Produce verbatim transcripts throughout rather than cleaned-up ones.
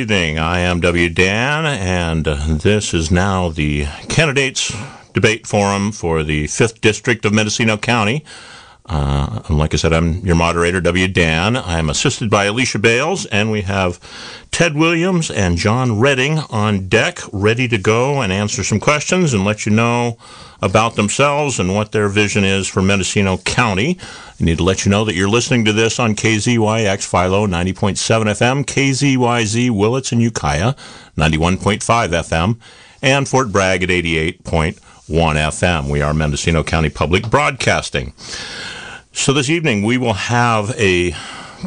evening. I am W. Dan, and this is now the Candidates Debate Forum for the fifth District of Mendocino County. Uh, and like I said, I'm your moderator, W. Dan. I am assisted by Alicia Bales, and we have Ted Williams and John Redding on deck, ready to go and answer some questions and let you know about themselves and what their vision is for Mendocino County. I need to let you know that you're listening to this on K Z Y X Philo, ninety point seven F M, K Z Y Z Willits and Ukiah, ninety-one point five F M, and Fort Bragg at eighty-eight point one F M. We are Mendocino County Public Broadcasting. So this evening we will have a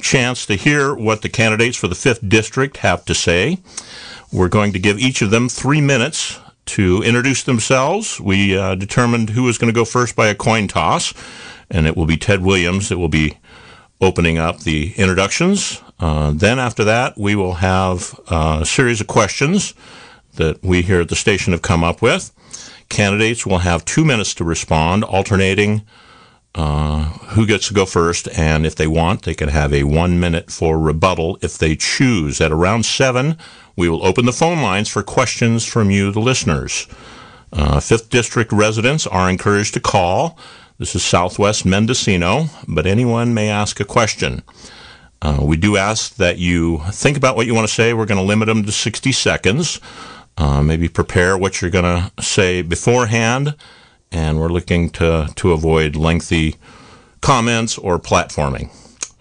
chance to hear what the candidates for the fifth District have to say. We're going to give each of them three minutes to introduce themselves. We uh, determined who was going to go first by a coin toss, and it will be Ted Williams that will be opening up the introductions. Uh, then after that, we will have a series of questions that we here at the station have come up with. Candidates will have two minutes to respond, alternating Uh, who gets to go first, and if they want, they can have a one minute for rebuttal if they choose. At around seven, we will open the phone lines for questions from you, the listeners. Uh, Fifth District residents are encouraged to call. This is Southwest Mendocino, but anyone may ask a question. Uh, we do ask that you think about what you want to say. We're going to limit them to sixty seconds. Uh, maybe prepare what you're going to say beforehand. And we're looking to, to avoid lengthy comments or platforming.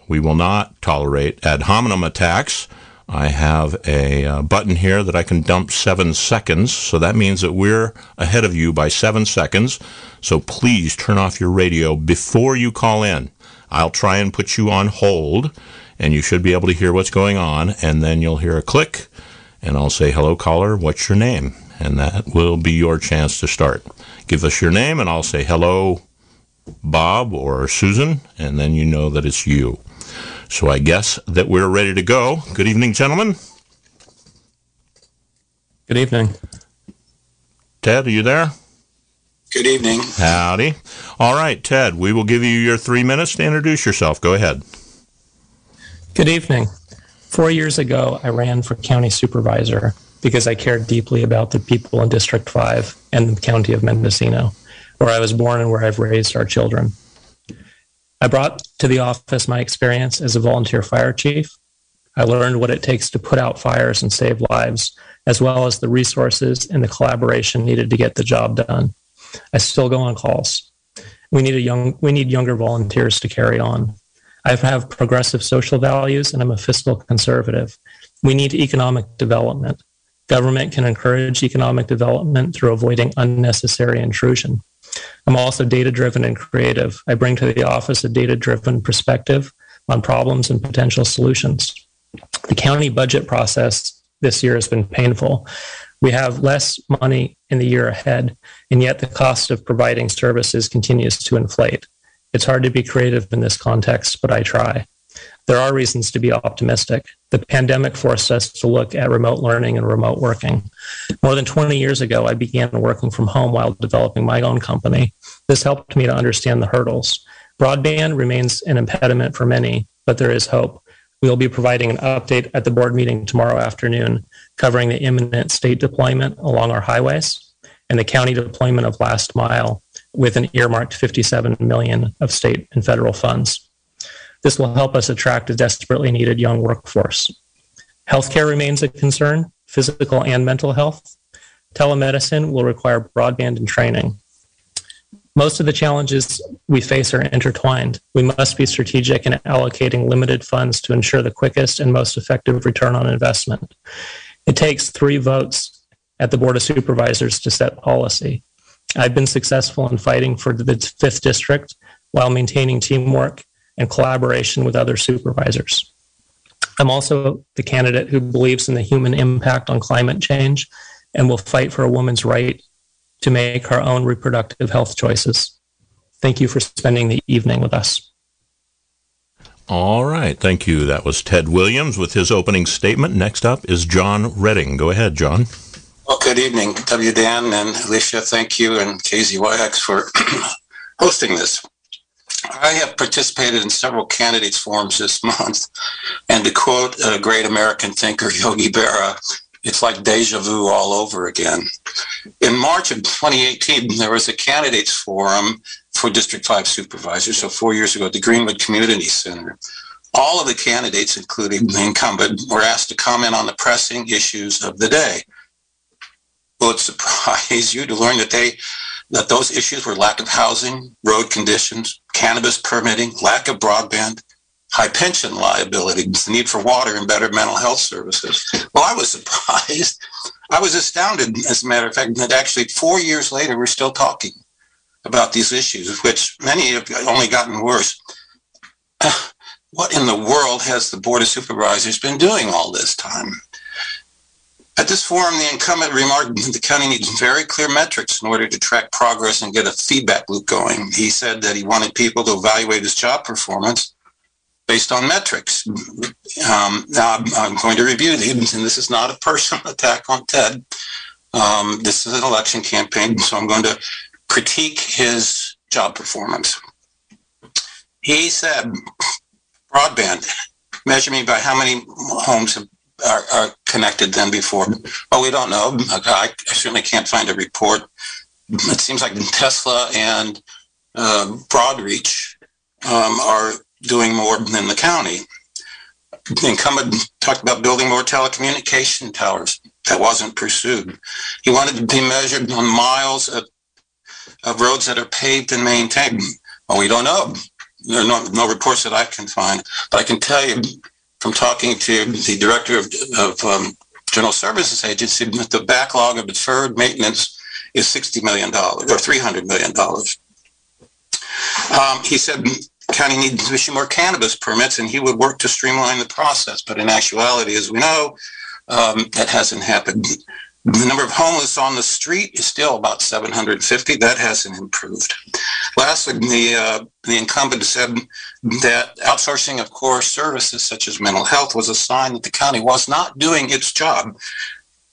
We will not tolerate ad hominem attacks. I have a uh, button here that I can dump seven seconds, so that means that we're ahead of you by seven seconds. So please turn off your radio before you call in. I'll try and put you on hold, and you should be able to hear what's going on, and then you'll hear a click, and I'll say, "Hello, caller, what's your name?" And that will be your chance to start. Give us your name, and I'll say, "Hello, Bob or Susan," and then you know that it's you. So I guess that we're ready to go. Good evening, gentlemen. Good evening. Ted, are you there? Good evening. Howdy. All right, Ted, we will give you your three minutes to introduce yourself. Go ahead. Good evening. Four years ago, I ran for county supervisor because I care deeply about the people in District five and the county of Mendocino, where I was born and where I've raised our children. I brought to the office my experience as a volunteer fire chief. I learned what it takes to put out fires and save lives, as well as the resources and the collaboration needed to get the job done. I still go on calls. We need a young, we need younger volunteers to carry on. I have progressive social values, and I'm a fiscal conservative. We need economic development. Government can encourage economic development through avoiding unnecessary intrusion. I'm also data-driven and creative. I bring to the office a data-driven perspective on problems and potential solutions. The county budget process this year has been painful. We have less money in the year ahead, and yet the cost of providing services continues to inflate. It's hard to be creative in this context, but I try. There are reasons to be optimistic. The pandemic forced us to look at remote learning and remote working. More than twenty years ago, I began working from home while developing my own company. This helped me to understand the hurdles. Broadband remains an impediment for many, but there is hope. We will be providing an update at the board meeting tomorrow afternoon, covering the imminent state deployment along our highways and the county deployment of last mile with an earmarked fifty-seven million dollars of state and federal funds. This will help us attract a desperately needed young workforce. Healthcare remains a concern, physical and mental health. Telemedicine will require broadband and training. Most of the challenges we face are intertwined. We must be strategic in allocating limited funds to ensure the quickest and most effective return on investment. It takes three votes at the Board of Supervisors to set policy. I've been successful in fighting for the fifth District while maintaining teamwork and collaboration with other supervisors. I'm also the candidate who believes in the human impact on climate change and will fight for a woman's right to make her own reproductive health choices. Thank you for spending the evening with us. All right, thank you. That was Ted Williams with his opening statement. Next up is John Redding. Go ahead, John. Well, good evening, W. Dan and Alicia. Thank you and K Z Y X for hosting this. I have participated in several candidates' forums this month, and to quote a great American thinker, Yogi Berra, it's like deja vu all over again. In March of twenty eighteen, there was a candidates' forum for District five supervisors, so four years ago at the Greenwood Community Center. All of the candidates, including the incumbent, were asked to comment on the pressing issues of the day. Will it surprise you to learn that they that those issues were lack of housing, road conditions, cannabis permitting, lack of broadband, high pension liability, the need for water and better mental health services? Well, I was surprised. I was astounded, as a matter of fact, that actually four years later, we're still talking about these issues, which many have only gotten worse. What in the world has the Board of Supervisors been doing all this time? At this forum, the incumbent remarked the county needs very clear metrics in order to track progress and get a feedback loop going. He said that he wanted people to evaluate his job performance based on metrics. Um, now, I'm, I'm going to review these, and this is not a personal attack on Ted. Um, this is an election campaign, so I'm going to critique his job performance. He said, broadband, measure me by how many homes have, are, are connected than before. Well, we don't know. I, I certainly can't find a report. It seems like Tesla and uh, Broadreach um, are doing more than the county. The incumbent talked about building more telecommunication towers. That wasn't pursued. He wanted to be measured on miles of, of roads that are paved and maintained. Well, we don't know. There are no, no reports that I can find, but I can tell you from talking to the director of, of um, General Services Agency that the backlog of deferred maintenance is sixty million dollars or three hundred million dollars. Um, he said county needs to issue more cannabis permits, and he would work to streamline the process, but in actuality, as we know, um, that hasn't happened. The number of homeless on the street is still about seven hundred fifty. That hasn't improved. Lastly, the, uh, the incumbent said that outsourcing of core services such as mental health was a sign that the county was not doing its job.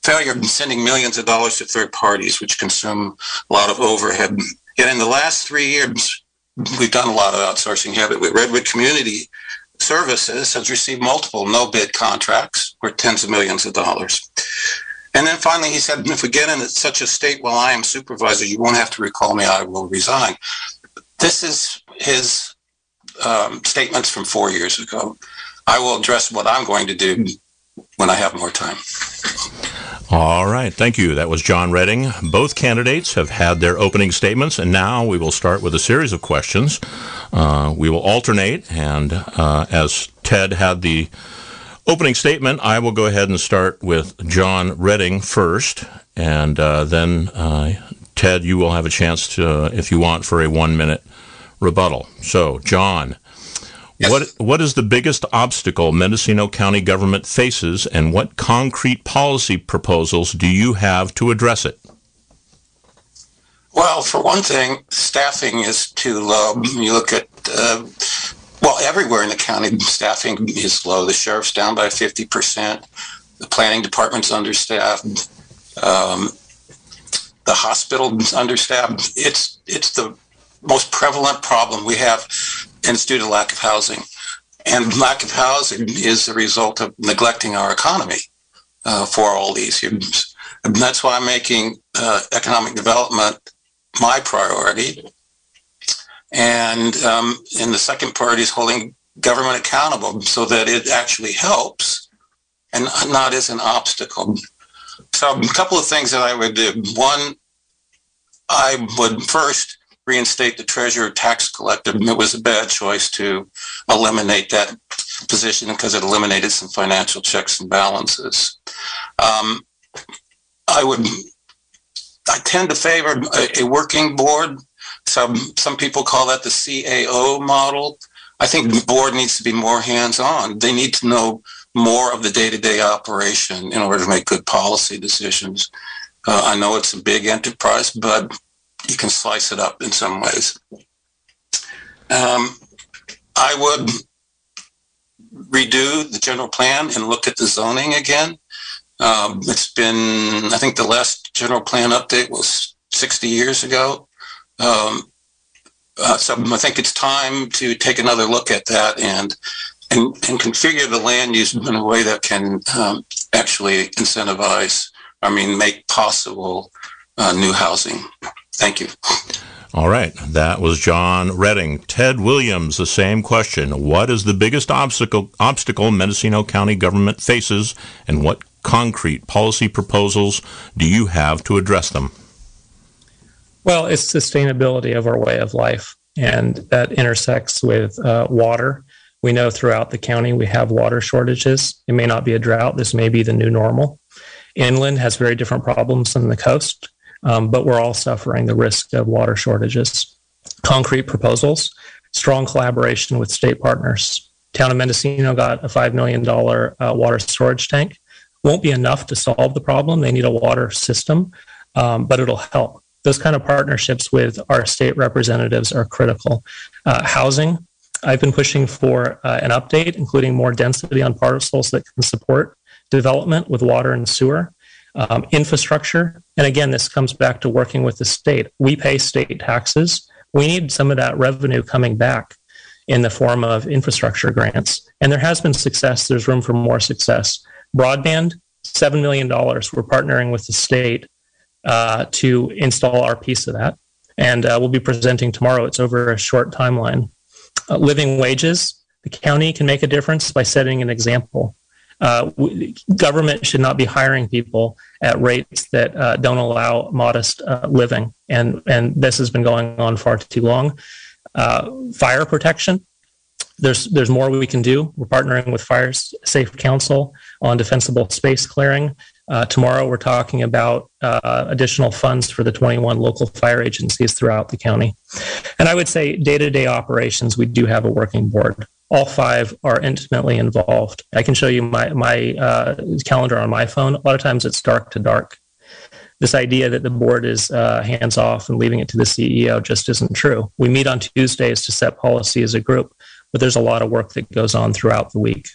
Failure in sending millions of dollars to third parties, which consume a lot of overhead. Yet in the last three years, we've done a lot of outsourcing, haven't we? Redwood Community Services has received multiple no-bid contracts worth tens of millions of dollars. And then finally, he said, if we get in such a state while I am supervisor, you won't have to recall me, I will resign. This is his um, statements from four years ago. I will address what I'm going to do when I have more time. All right. Thank you. That was John Redding. Both candidates have had their opening statements, and now we will start with a series of questions. Uh, we will alternate, and uh, as Ted had the opening statement, I will go ahead and start with John Redding first, and uh, then, uh, Ted, you will have a chance to, uh, if you want, for a one-minute rebuttal. So, John, yes. what what is the biggest obstacle Mendocino County government faces, and what concrete policy proposals do you have to address it? Well, for one thing, staffing is too low. You look at... Uh, Well, everywhere in the county, staffing is low. The sheriff's down by fifty percent. The planning department's understaffed. Um, the hospital's understaffed. It's it's the most prevalent problem we have, and it's due to lack of housing. And lack of housing is the result of neglecting our economy uh, for all these years. And that's why I'm making uh, economic development my priority. And um, in the second part is holding government accountable so that it actually helps and not as an obstacle. So a couple of things that I would do. One, I would first reinstate the treasurer tax collector. It was a bad choice to eliminate that position because it eliminated some financial checks and balances. Um, I would, I tend to favor a, a working board. Some, some people call that the C A O model. I think the board needs to be more hands-on. They need to know more of the day-to-day operation in order to make good policy decisions. Uh, I know it's a big enterprise, but you can slice it up in some ways. Um, I would redo the general plan and look at the zoning again. Um, it's been, I think the last general plan update was sixty years ago. Um, Uh, so I think it's time to take another look at that and and, and configure the land use in a way that can um, actually incentivize, I mean, make possible uh, new housing. Thank you. All right. That was John Redding. Ted Williams, the same question. What is the biggest obstacle obstacle Mendocino County government faces, and what concrete policy proposals do you have to address them? Well, it's sustainability of our way of life, and that intersects with uh, water. We know throughout the county we have water shortages. It may not be a drought. This may be the new normal. Inland has very different problems than the coast, um, but we're all suffering the risk of water shortages. Concrete proposals, strong collaboration with state partners. Town of Mendocino got a five million dollars uh, water storage tank. Won't be enough to solve the problem. They need a water system, um, but it'll help. Those kind of partnerships with our state representatives are critical. Uh, housing, I've been pushing for uh, an update, including more density on parcels that can support development with water and sewer. Um, infrastructure, and again, this comes back to working with the state. We pay state taxes. We need some of that revenue coming back in the form of infrastructure grants. And there has been success. There's room for more success. Broadband, seven million dollars. We're partnering with the state Uh, to install our piece of that. And uh, we'll be presenting tomorrow. It's over a short timeline. Uh, living wages, the county can make a difference by setting an example. Uh, we, government should not be hiring people at rates that uh, don't allow modest uh, living. And, and this has been going on far too long. Uh, fire protection, there's, there's more we can do. We're partnering with Fire Safe Council on defensible space clearing. Uh, tomorrow, we're talking about uh, additional funds for the twenty-one local fire agencies throughout the county. And I would say day-to-day operations, we do have a working board. All five are intimately involved. I can show you my, my uh, calendar on my phone. A lot of times it's dark to dark. This idea that the board is uh, hands-off and leaving it to the C E O just isn't true. We meet on Tuesdays to set policy as a group, but there's a lot of work that goes on throughout the week.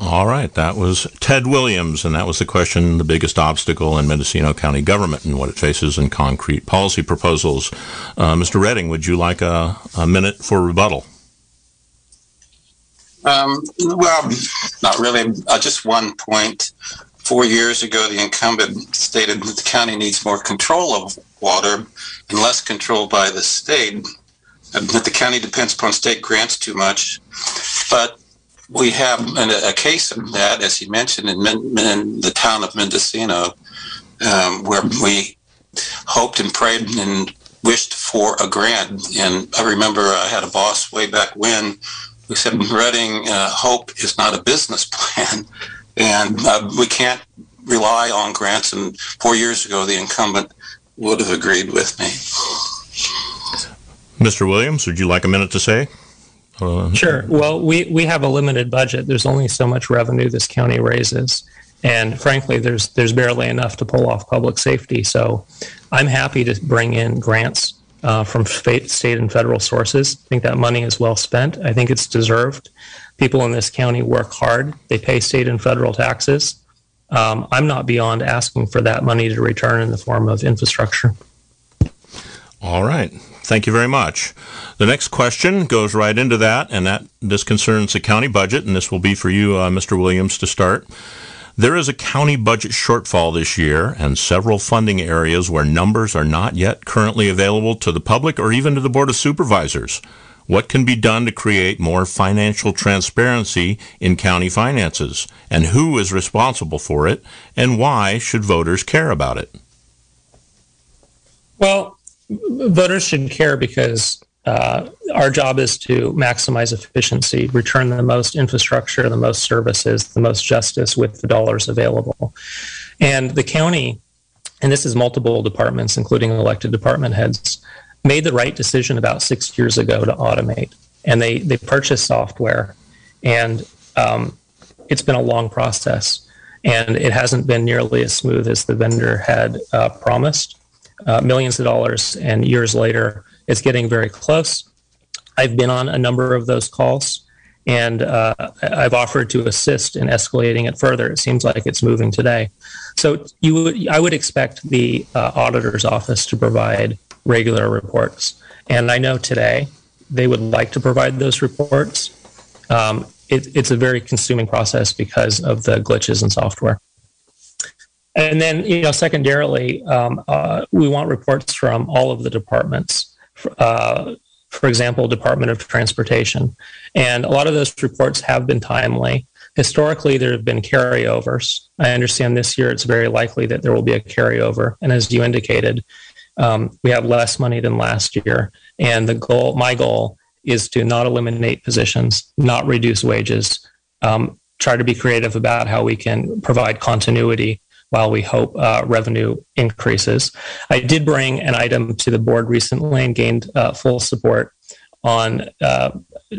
All right, that was Ted Williams, and that was the question, the biggest obstacle in Mendocino County government and what it faces in concrete policy proposals. Uh, Mister Redding, would you like a, a minute for rebuttal? Um, well, not really. Uh, just one point. Four years ago, the incumbent stated that the county needs more control of water and less control by the state, and that the county depends upon state grants too much. But we have a case of that, as you mentioned, in, in the town of Mendocino, um, where we hoped and prayed and wished for a grant. And I remember I had a boss way back when who said, Redding, uh, hope is not a business plan. And uh, we can't rely on grants. And four years ago, the incumbent would have agreed with me. Mister Williams, would you like a minute to say? Uh, sure. Well, we, we have a limited budget. There's only so much revenue this county raises. And frankly, there's there's barely enough to pull off public safety. So I'm happy to bring in grants uh, from state, state and federal sources. I think that money is well spent. I think it's deserved. People in this county work hard. They pay state and federal taxes. Um, I'm not beyond asking for that money to return in the form of infrastructure. All right. Thank you very much. The next question goes right into that, and that this concerns the county budget, and this will be for you, uh, Mister Williams, to start. There is a county budget shortfall this year and several funding areas where numbers are not yet currently available to the public or even to the Board of Supervisors. What can be done to create more financial transparency in county finances, and who is responsible for it, and why should voters care about it? Well, voters should care because uh, our job is to maximize efficiency, return the most infrastructure, the most services, the most justice with the dollars available. And the county, and this is multiple departments, including elected department heads, made the right decision about six years ago to automate. And they, they purchased software. And um, it's been a long process. And it hasn't been nearly as smooth as the vendor had uh, promised. Uh, millions of dollars, and years later, it's getting very close. I've been on a number of those calls, and uh, I've offered to assist in escalating it further. It seems like it's moving today. So you would, I would expect the uh, auditor's office to provide regular reports. And I know today they would like to provide those reports. Um, it, it's a very consuming process because of the glitches in software. And then, you know, secondarily, um, uh, we want reports from all of the departments. Uh, for example, Department of Transportation. And a lot of those reports have been timely. Historically, there have been carryovers. I understand this year it's very likely that there will be a carryover. And as you indicated, um, we have less money than last year. And the goal, my goal is to not eliminate positions, not reduce wages, um, try to be creative about how we can provide continuity while we hope uh, revenue increases. I did bring an item to the board recently and gained uh, full support on uh,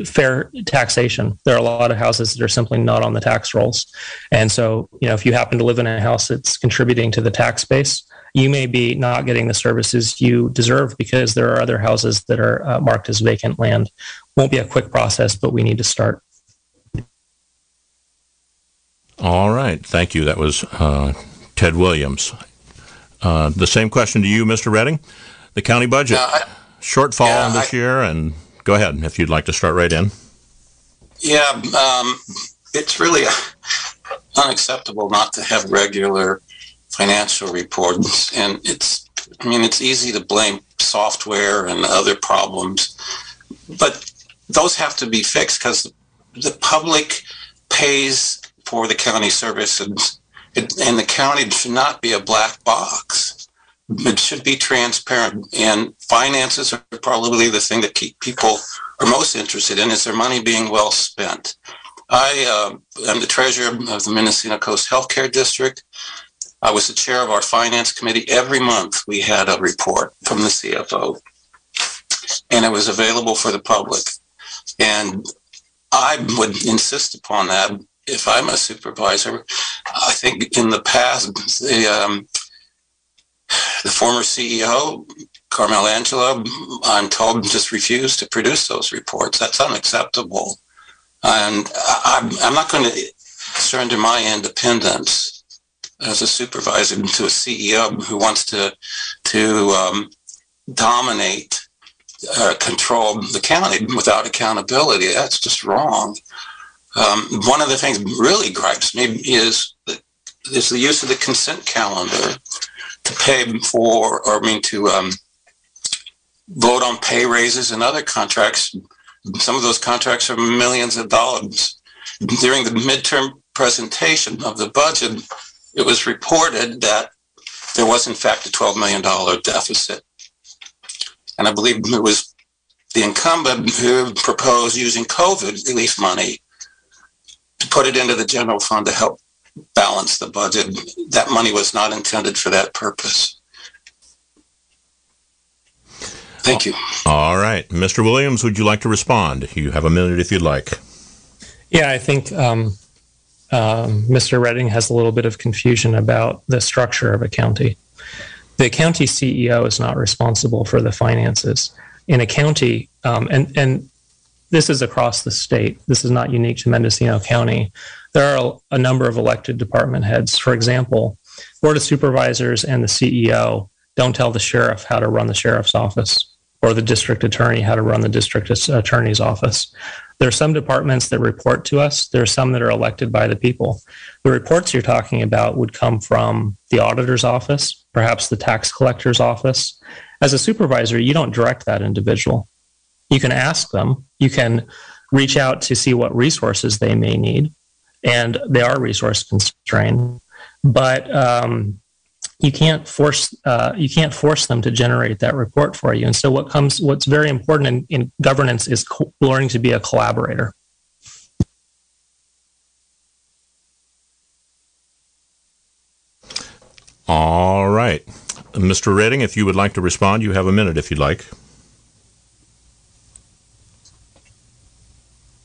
fair taxation. There are a lot of houses that are simply not on the tax rolls. And so, you know, if you happen to live in a house that's contributing to the tax base, you may be not getting the services you deserve because there are other houses that are uh, marked as vacant land. Won't be a quick process, but we need to start. All right. Thank you. That was uh, Ted Williams. Uh, the same question to you, Mister Redding. The county budget. Uh, I- Shortfall yeah, this I, year, and go ahead if you'd like to start right in. Yeah, um, it's really unacceptable not to have regular financial reports, and it's, I mean, it's easy to blame software and other problems, but those have to be fixed because the public pays for the county services, and, and the county should not be a black box. It should be transparent, and finances are probably the thing that keep people are most interested in, is their money being well spent. I uh, am the treasurer of the Mendocino Coast Healthcare District. I was the chair of our finance committee. Every month we had a report from the C F O, and it was available for the public. And I would insist upon that if I'm a supervisor. I think in the past, the um, The former C E O, Carmel Angelo, I'm told, just refused to produce those reports. That's unacceptable. And I'm, I'm not going to surrender my independence as a supervisor to a C E O who wants to, to um, dominate, uh, control the county without accountability. That's just wrong. Um, one of the things really gripes me is, is the use of the consent calendar. To pay for, or I mean, to um, vote on pay raises and other contracts. Some of those contracts are millions of dollars. During the midterm presentation of the budget, it was reported that there was, in fact, a twelve million dollars deficit. And I believe it was the incumbent who proposed using COVID relief money to put it into the general fund to help balance the budget. That money was not intended for that purpose. Thank you. All right. Mister Williams, would you like to respond? You have a minute if you'd like. Yeah, I think um, um, Mister Redding has a little bit of confusion about the structure of a county. The county C E O is not responsible for the finances. In a county, um, and, and this is across the state, this is not unique to Mendocino County, there are a number of elected department heads. For example, Board of Supervisors and the C E O don't tell the sheriff how to run the sheriff's office or the district attorney how to run the district attorney's office. There are some departments that report to us. There are some that are elected by the people. The reports you're talking about would come from the auditor's office, perhaps the tax collector's office. As a supervisor, you don't direct that individual. You can ask them. You can reach out to see what resources they may need. And they are resource constrained, but um, you can't force uh, you can't force them to generate that report for you. And so, what comes what's very important in, in governance is co- learning to be a collaborator. All right, Mister Redding, if you would like to respond, you have a minute if you'd like.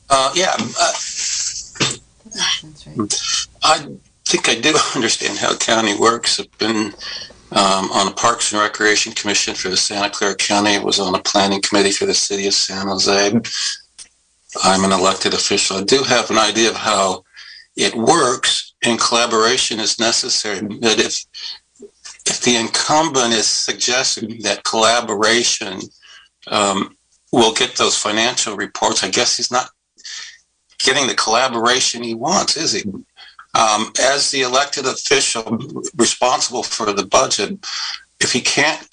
Uh, yeah. Uh- I think I do understand how county works. I've been um, on a Parks and Recreation Commission for the Santa Clara County. I was on a planning committee for the city of San Jose. I'm an elected official. I do have an idea of how it works, and collaboration is necessary. But if if the incumbent is suggesting that collaboration um, will get those financial reports, I guess he's not getting the collaboration he wants, is he? Um, as the elected official responsible for the budget, if he can't,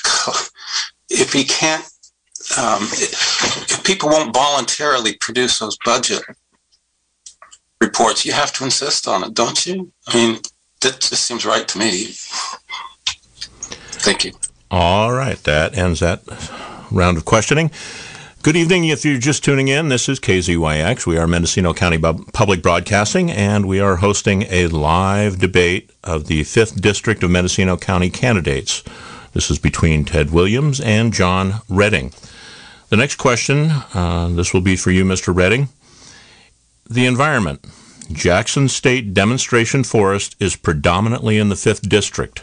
if he can't, um, if people won't voluntarily produce those budget reports, you have to insist on it, don't you? I mean, that just seems right to me. Thank you. All right, that ends that round of questioning. Good evening. If you're just tuning in, this is K Z Y X. We are Mendocino County Public Broadcasting, and we are hosting a live debate of the fifth District of Mendocino County candidates. This is between Ted Williams and John Redding. The next question, uh, this will be for you, Mister Redding. The environment. Jackson State Demonstration Forest is predominantly in the fifth District.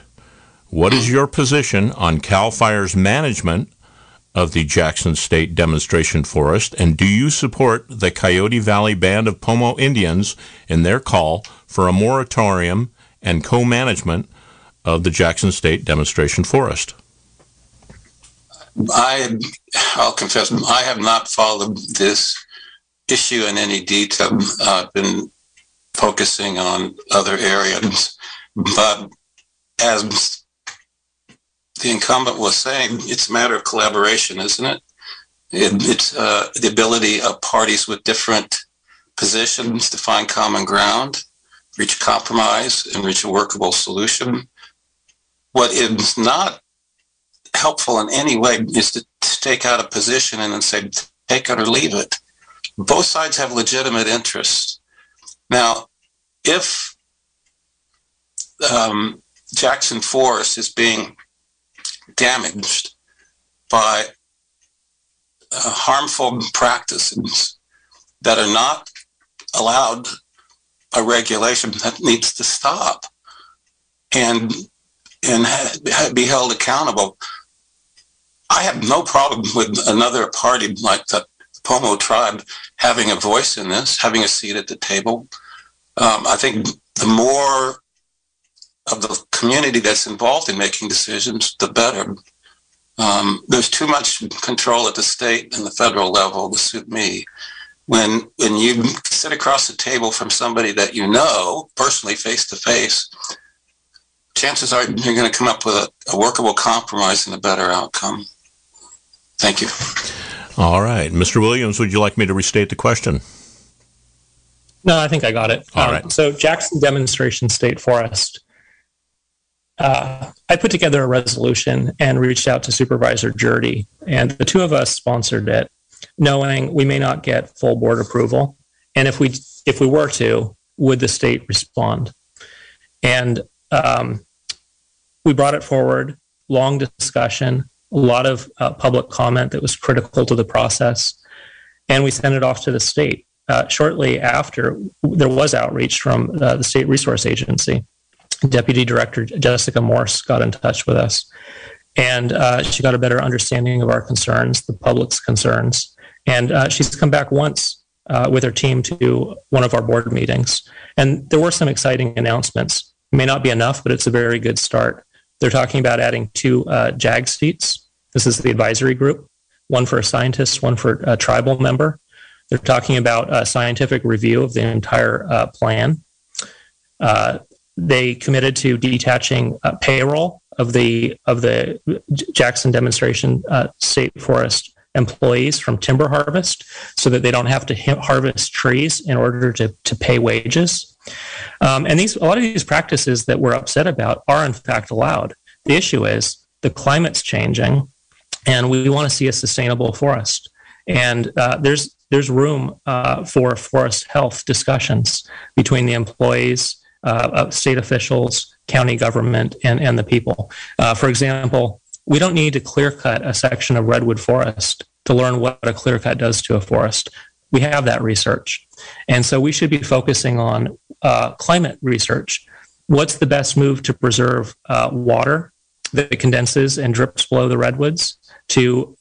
What is your position on CAL FIRE's management of the Jackson State Demonstration Forest, and do you support the Coyote Valley Band of Pomo Indians in their call for a moratorium and co-management of the Jackson State Demonstration Forest? I, I'll confess, I have not followed this issue in any detail. I've been focusing on other areas, but as the incumbent was saying, it's a matter of collaboration, isn't it? it it's uh, the ability of parties with different positions to find common ground, reach compromise, and reach a workable solution. What is not helpful in any way is to, to take out a position and then say, take it or leave it. Both sides have legitimate interests. Now, if um, Jackson Forest is being damaged by uh, harmful practices that are not allowed by regulation, that needs to stop and and ha- be held accountable. I have no problem with another party like the Pomo tribe having a voice in this, having a seat at the table. Um, I think the more of the community that's involved in making decisions, the better. Um, there's too much control at the state and the federal level to suit me. When when you sit across the table from somebody that you know personally, face to face, chances are you're going to come up with a, a workable compromise and a better outcome. Thank you. All right, Mister Williams, would you like me to restate the question? No, I think I got it. All um, right. So Jackson Demonstration State Forest. Uh, I put together a resolution and reached out to Supervisor Jurdy, and the two of us sponsored it, knowing we may not get full board approval. And if we if we were to, would the state respond? And um, we brought it forward, long discussion, a lot of uh, public comment that was critical to the process, and we sent it off to the state. Uh, shortly after, there was outreach from uh, the State Resource Agency. Deputy Director Jessica Morse got in touch with us, and uh, she got a better understanding of our concerns, the public's concerns. And uh, she's come back once uh, with her team to one of our board meetings. And there were some exciting announcements. It may not be enough, but it's a very good start. They're talking about adding two uh, J A G seats. This is the advisory group, one for a scientist, one for a tribal member. They're talking about a scientific review of the entire uh, plan. Uh, They committed to detaching uh, payroll of the of the Jackson Demonstration uh, State Forest employees from timber harvest, so that they don't have to harvest trees in order to, to pay wages. Um, and these a lot of these practices that we're upset about are in fact allowed. The issue is the climate's changing, and we want to see a sustainable forest. And uh, there's there's room uh, for forest health discussions between the employees, Uh, state officials, county government, and, and the people. Uh, for example, we don't need to clear-cut a section of redwood forest to learn what a clear-cut does to a forest. We have that research. And so we should be focusing on uh, climate research. What's the best move to preserve uh, water that condenses and drips below the redwoods, to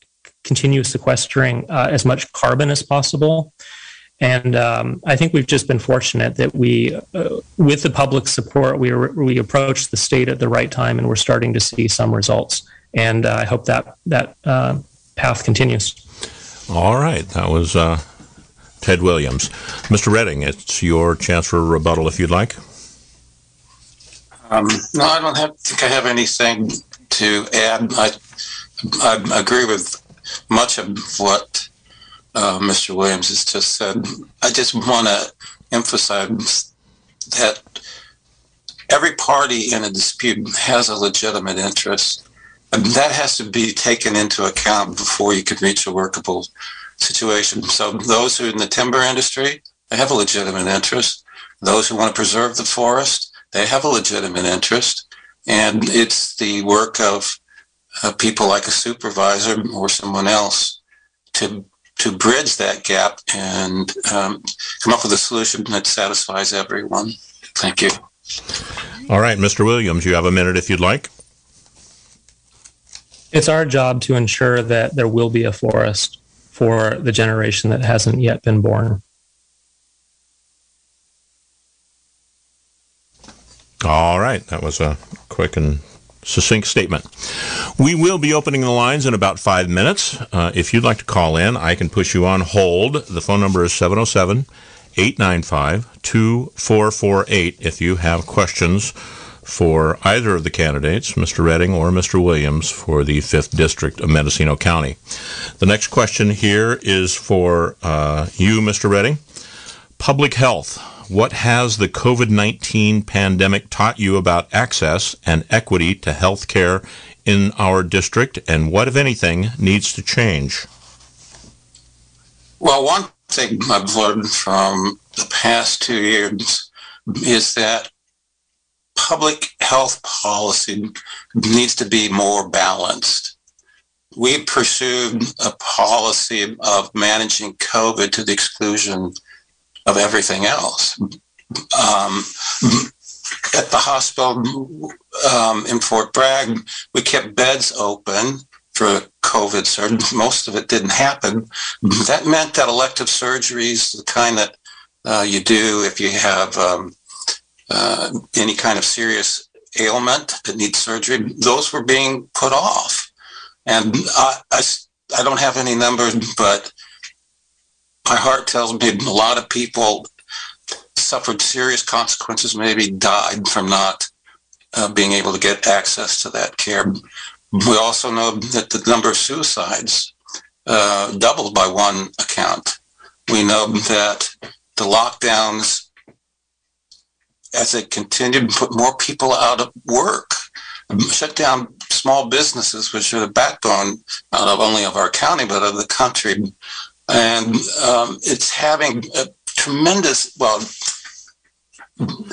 continue sequestering uh, as much carbon as possible? And um, I think we've just been fortunate that we, uh, with the public support, we were, we approached the state at the right time, and we're starting to see some results. And uh, I hope that that uh, path continues. All right. That was uh, Ted Williams. Mister Redding, it's your chance for a rebuttal if you'd like. Um, no, I don't have, think I have anything to add. I, I agree with much of what uh, Mister Williams has just said. I just want to emphasize that every party in a dispute has a legitimate interest. And that has to be taken into account before you can reach a workable situation. So those who are in the timber industry, they have a legitimate interest. Those who want to preserve the forest, they have a legitimate interest. And it's the work of uh, people like a supervisor or someone else to to bridge that gap and um, come up with a solution that satisfies everyone. Thank you. All right, Mister Williams, you have a minute if you'd like. It's our job to ensure that there will be a forest for the generation that hasn't yet been born. All right. That was a quick and succinct statement. We will be opening the lines in about five minutes. Uh, if you'd like to call in, I can push you on hold. The phone number is seven oh seven, eight nine five, two four four eight if you have questions for either of the candidates, Mister Redding or Mister Williams, for the fifth District of Mendocino County. The next question here is for uh, you, Mister Redding. Public health. What has the COVID nineteen pandemic taught you about access and equity to health care in our district, and what, if anything, needs to change? Well, one thing I've learned from the past two years is that public health policy needs to be more balanced. We pursued a policy of managing COVID to the exclusion of everything else. Um, at the hospital um, in Fort Bragg, we kept beds open for COVID surge. Most of it didn't happen. That meant that elective surgeries, the kind that uh, you do if you have um, Uh, any kind of serious ailment that needs surgery, those were being put off. And I, I, I don't have any numbers, but my heart tells me a lot of people suffered serious consequences, maybe died from not uh, being able to get access to that care. We also know that the number of suicides uh, doubled by one account. We know that the lockdowns, as it continued, put more people out of work, shut down small businesses, which are the backbone not only of our county, but of the country. And um, it's having a tremendous, well,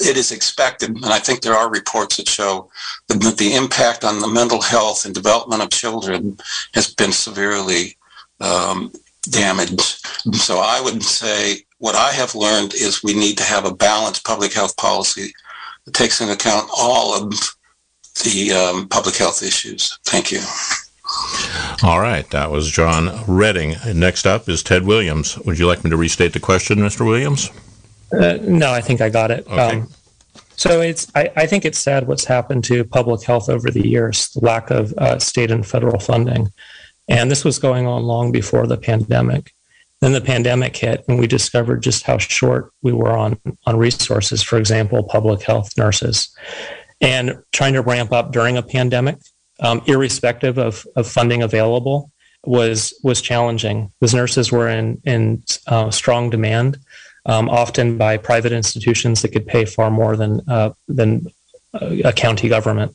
it is expected, and I think there are reports that show that the impact on the mental health and development of children has been severely um, damaged. So I would say, what I have learned is we need to have a balanced public health policy that takes into account all of the um, public health issues. Thank you. All right. That was John Redding. Next up is Ted Williams. Would you like me to restate the question, Mister Williams? Uh, no, I think I got it. Okay. Um, so it's. I, I think it's sad what's happened to public health over the years, the lack of uh, state and federal funding. And this was going on long before the pandemic. Then the pandemic hit, and we discovered just how short we were on, on resources, for example, public health nurses. And trying to ramp up during a pandemic, um, irrespective of, of funding available, was was challenging. Those nurses were in, in uh, strong demand, um, often by private institutions that could pay far more than, uh, than a county government.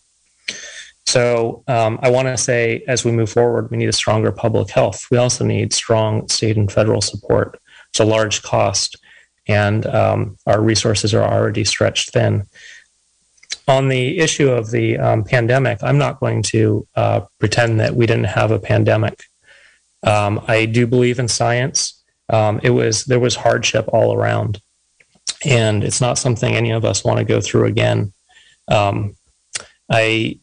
So um, I want to say, as we move forward, we need a stronger public health. We also need strong state and federal support. It's a large cost, and um, our resources are already stretched thin. On the issue of the um, pandemic, I'm not going to uh, pretend that we didn't have a pandemic. Um, I do believe in science. Um, it was there was hardship all around, and it's not something any of us want to go through again. Um, I.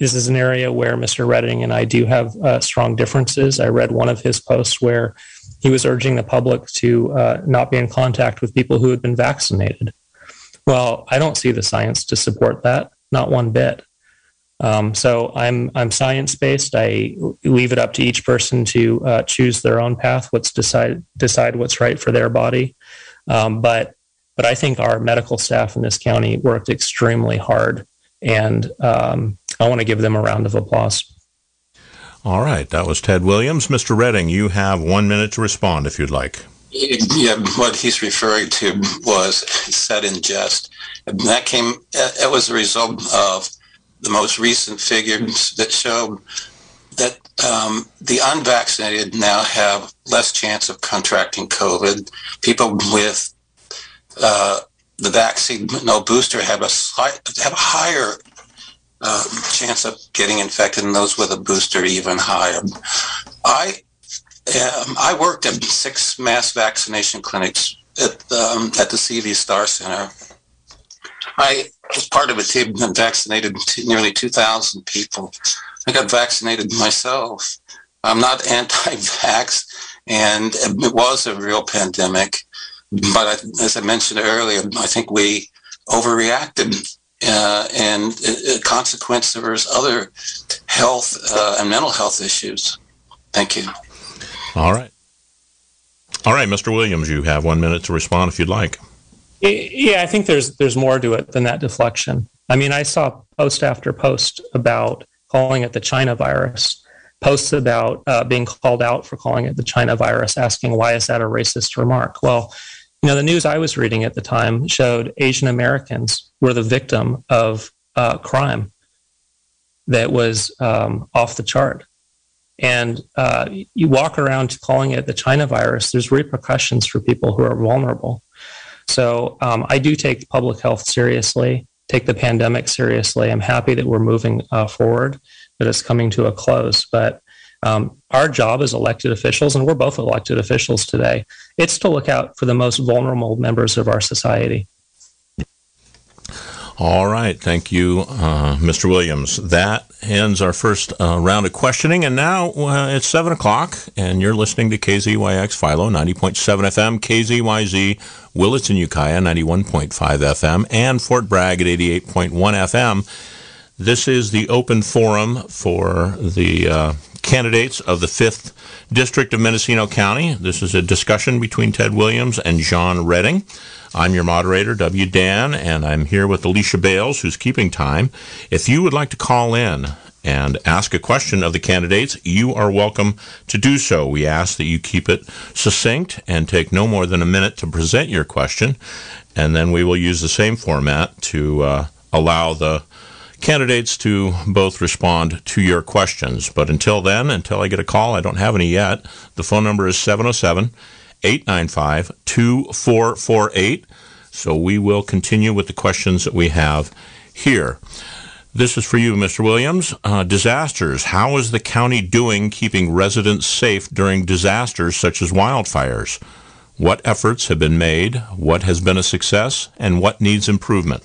This is an area where Mister Redding and I do have uh, strong differences. I read one of his posts where he was urging the public to uh, not be in contact with people who had been vaccinated. Well, I don't see the science to support that, not one bit. Um, so I'm I'm science-based. I leave it up to each person to uh, choose their own path, what's decide decide what's right for their body. Um, but but I think our medical staff in this county worked extremely hard, and um, I want to give them a round of applause. All right, that was Ted Williams. Mister Redding, you have one minute to respond if you'd like. Yeah, what he's referring to was said in jest. That came. It was a result of the most recent figures that show that um, the unvaccinated now have less chance of contracting COVID. People with uh, the vaccine, no booster, have a slight, have a higher uh, chance of getting infected, and those with a booster even higher. I um, I worked at six mass vaccination clinics at um, at the C V Star Center. I was part of a team that vaccinated nearly two thousand people. I got vaccinated myself. I'm not anti-vax, and it was a real pandemic. But I, as I mentioned earlier, I think we overreacted, uh, and uh, consequence there was other health uh, and mental health issues. Thank you. All right. All right, Mister Williams, you have one minute to respond if you'd like. Yeah, I think there's there's more to it than that deflection. I mean, I saw post after post about calling it the China virus, posts about uh, being called out for calling it the China virus, asking why is that a racist remark? Well, you know, the news I was reading at the time showed Asian Americans were the victim of uh, crime that was um, off the chart. And uh, you walk around calling it the China virus, there's repercussions for people who are vulnerable. So um, I do take public health seriously, take the pandemic seriously. I'm happy that we're moving uh, forward, that it's coming to a close. But um, our job as elected officials, and we're both elected officials today, it's to look out for the most vulnerable members of our society. All right. Thank you, uh, Mister Williams. That ends our first uh, round of questioning. And now uh, it's seven o'clock, and you're listening to K Z Y X Philo, ninety point seven F M, K Z Y Z, Willits and Ukiah, ninety-one point five F M, and Fort Bragg at eighty-eight point one F M. This is the open forum for the uh, candidates of the fifth District of Mendocino County. This is a discussion between Ted Williams and John Redding. I'm your moderator, W. Dan, and I'm here with Alicia Bales, who's keeping time. If you would like to call in and ask a question of the candidates, you are welcome to do so. We ask that you keep it succinct and take no more than a minute to present your question, and then we will use the same format to uh, allow the candidates to both respond to your questions. But until then, until I get a call, I don't have any yet. The phone number is seven oh seven, eight nine five, two four four eight. So we will continue with the questions that we have here. This is for you, Mister Williams. Uh, disasters. How is the county doing keeping residents safe during disasters such as wildfires? What efforts have been made? What has been a success? And what needs improvement?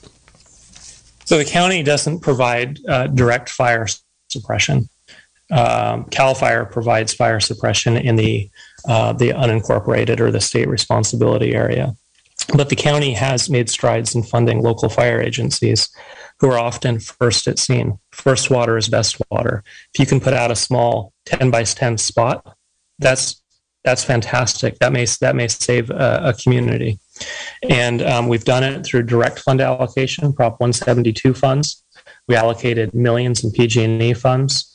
So the county doesn't provide uh, direct fire suppression. Um, CAL FIRE provides fire suppression in the Uh, the unincorporated or the state responsibility area. But the county has made strides in funding local fire agencies who are often first at scene. First water is best water. If you can put out a small ten by ten spot, that's that's fantastic. That may, that may save a, a community. And um, we've done it through direct fund allocation, Prop one seventy-two funds. We allocated millions in P G and E funds.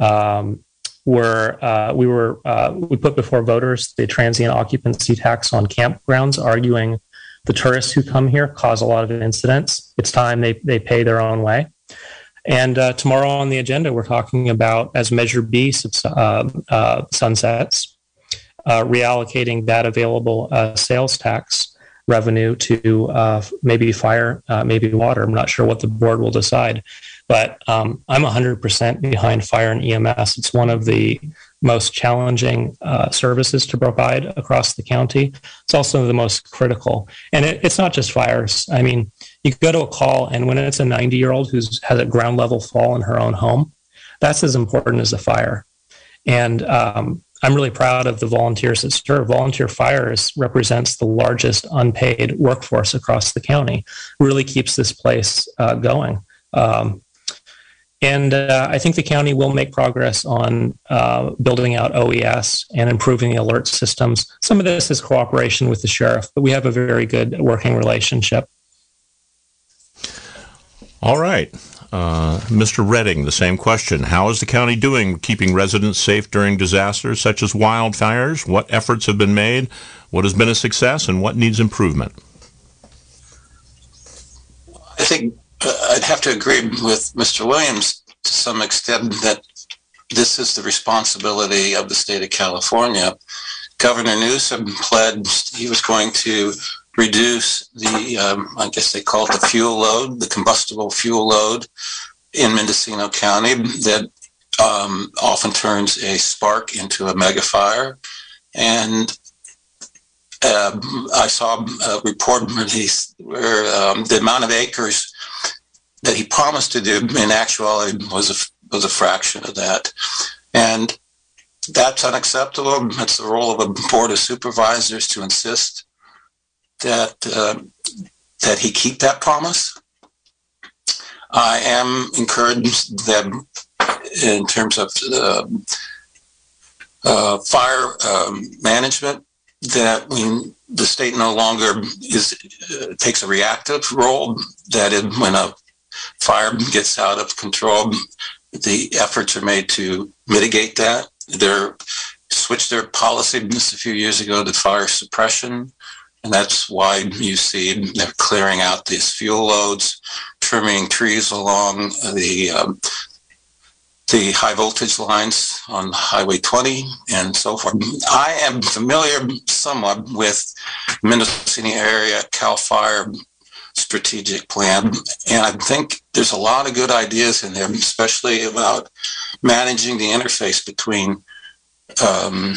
Um, Were uh, we were uh, we put before voters the transient occupancy tax on campgrounds, arguing the tourists who come here cause a lot of incidents. It's time they they pay their own way. And uh, tomorrow on the agenda, we're talking about as Measure B uh, uh, sunsets, uh, reallocating that available uh, sales tax revenue to uh, maybe fire, uh, maybe water. I'm not sure what the board will decide. But um, I'm one hundred percent behind fire and E M S. It's one of the most challenging uh, services to provide across the county. It's also the most critical. And it, it's not just fires. I mean, you go to a call, and when it's a ninety-year-old who's has a ground-level fall in her own home, that's as important as the fire. And um, I'm really proud of the volunteers that serve. Volunteer fire is, represents the largest unpaid workforce across the county. Really keeps this place uh, going. Um, and uh, I think the county will make progress on uh, building out O E S and improving the alert systems. Some of this is cooperation with the sheriff, but we have a very good working relationship. All right. Uh, Mister Redding, the same question. How is the county doing keeping residents safe during disasters such as wildfires? What efforts have been made? What has been a success and what needs improvement? I think uh, I'd have to agree with Mister Williams to some extent that this is the responsibility of the state of California. Governor Newsom pledged he was going to reduce the, um, I guess they call it the fuel load, the combustible fuel load in Mendocino County that um, often turns a spark into a mega fire. And uh, I saw a report released where um, the amount of acres that he promised to do in actuality was a, was a fraction of that. And that's unacceptable. It's the role of a board of supervisors to insist that uh, that he keep that promise. I am encouraged them in terms of uh, uh, fire um, management that when the state no longer is uh, takes a reactive role, that it, when a fire gets out of control, the efforts are made to mitigate that. They're switched their policy just a few years ago to fire suppression. And that's why you see they're clearing out these fuel loads, trimming trees along the um, the high voltage lines on Highway twenty and so forth. I am familiar somewhat with Mendocino area CAL FIRE strategic plan, and I think there's a lot of good ideas in there, especially about managing the interface between um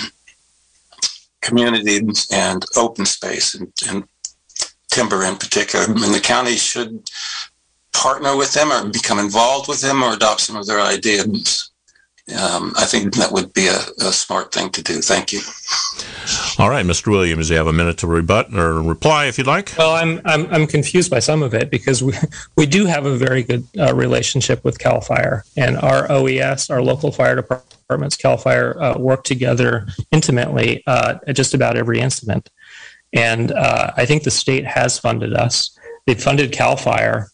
communities and open space and, and timber in particular. And the county should partner with them or become involved with them or adopt some of their ideas. Um, I think that would be a, a smart thing to do. Thank you. All right, Mister Williams, you have a minute to rebut or reply if you'd like. Well, I'm I'm, I'm confused by some of it because we we do have a very good uh, relationship with CAL FIRE and our O E S, our local fire departments, CAL FIRE uh, work together intimately uh, at just about every incident, and uh, I think the state has funded us. They've funded CAL FIRE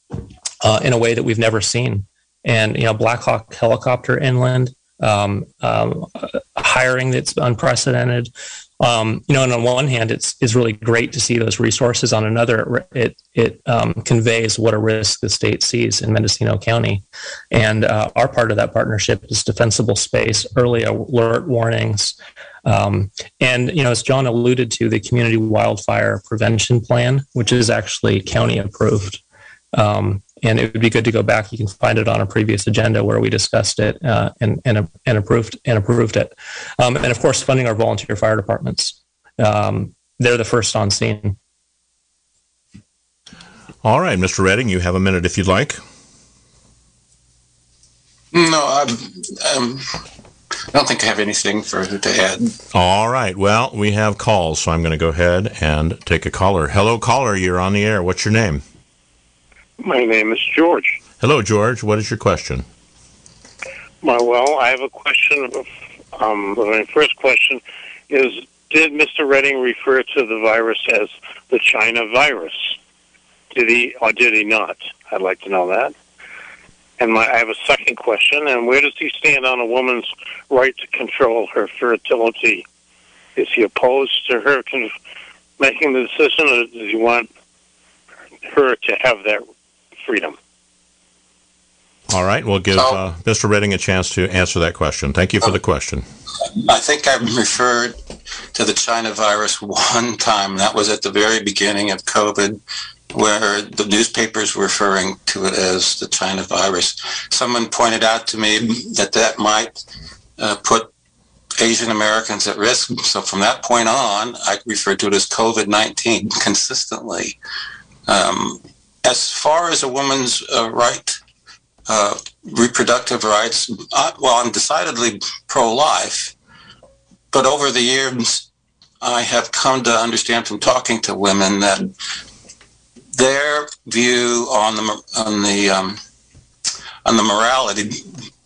uh, in a way that we've never seen, and you know, Black Hawk helicopter inland. Um, um, hiring that's unprecedented. Um, you know, and on one hand, it's is really great to see those resources. On another, it it um, conveys what a risk the state sees in Mendocino County. And uh, our part of that partnership is defensible space, early alert warnings, um, and you know, as John alluded to, the community wildfire prevention plan, which is actually county approved. Um, And it would be good to go back. You can find it on a previous agenda where we discussed it uh, and and and approved and approved it. Um, and of course, funding our volunteer fire departments. Um, they're the first on scene. All right, Mister Redding, you have a minute if you'd like. No, I'm, I'm, I don't think I have anything further to add. All right. Well, we have calls, so I'm going to go ahead and take a caller. Hello, caller. You're on the air. What's your name? My name is George. Hello, George. What is your question? Well, I have a question. Um, my first question is, did Mister Redding refer to the virus as the China virus? Did he or did he not? I'd like to know that. And my, I have a second question, and where does he stand on a woman's right to control her fertility? Is he opposed to her con- making the decision, or does he want her to have that freedom? All right, we'll give so, uh, Mister Redding a chance to answer that question. Thank you for uh, the question. I think I referred to the China virus one time. That was at the very beginning of COVID, where the newspapers were referring to it as the China virus. Someone pointed out to me that that might uh, put Asian Americans at risk. So from that point on, I referred to it as COVID nineteen consistently. Um, As far as a woman's uh, right, uh, reproductive rights, I, well, I'm decidedly pro-life, But over the years, I have come to understand from talking to women that their view on the on the um, on the morality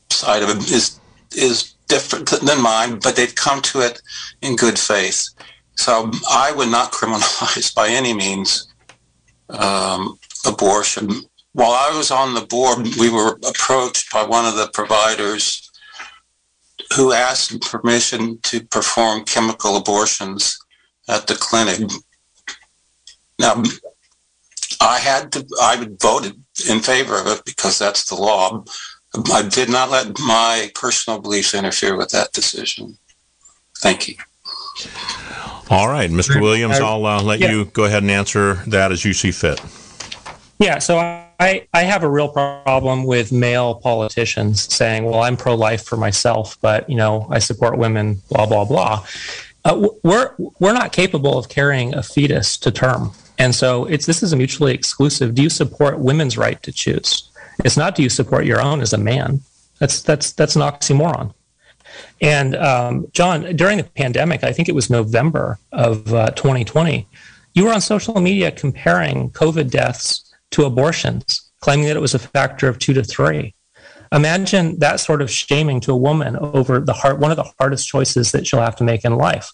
side of it is is different than mine, but they've come to it in good faith. So I would not criminalize by any means um, abortion. While I was on the board, we were approached by one of the providers who asked permission to perform chemical abortions at the clinic. Now, I had to, I voted in favor of it because that's the law. I did not let my personal beliefs interfere with that decision. Thank you. All right, Mister Williams, I'll uh, let yeah. you go ahead and answer that as you see fit. Yeah, so I, I have a real problem with male politicians saying, well, I'm pro-life for myself, but, you know, I support women, blah, blah, blah. Uh, we're, we're not capable of carrying a fetus to term. And so it's this is a mutually exclusive. Do you support women's right to choose? It's not do you support your own as a man. That's that's that's an oxymoron. And um, John, during the pandemic, I think it was November of uh, twenty twenty, you were on social media comparing COVID deaths to abortions, claiming that it was a factor of two to three. Imagine that sort of shaming to a woman over the hard, one of the hardest choices that she'll have to make in life.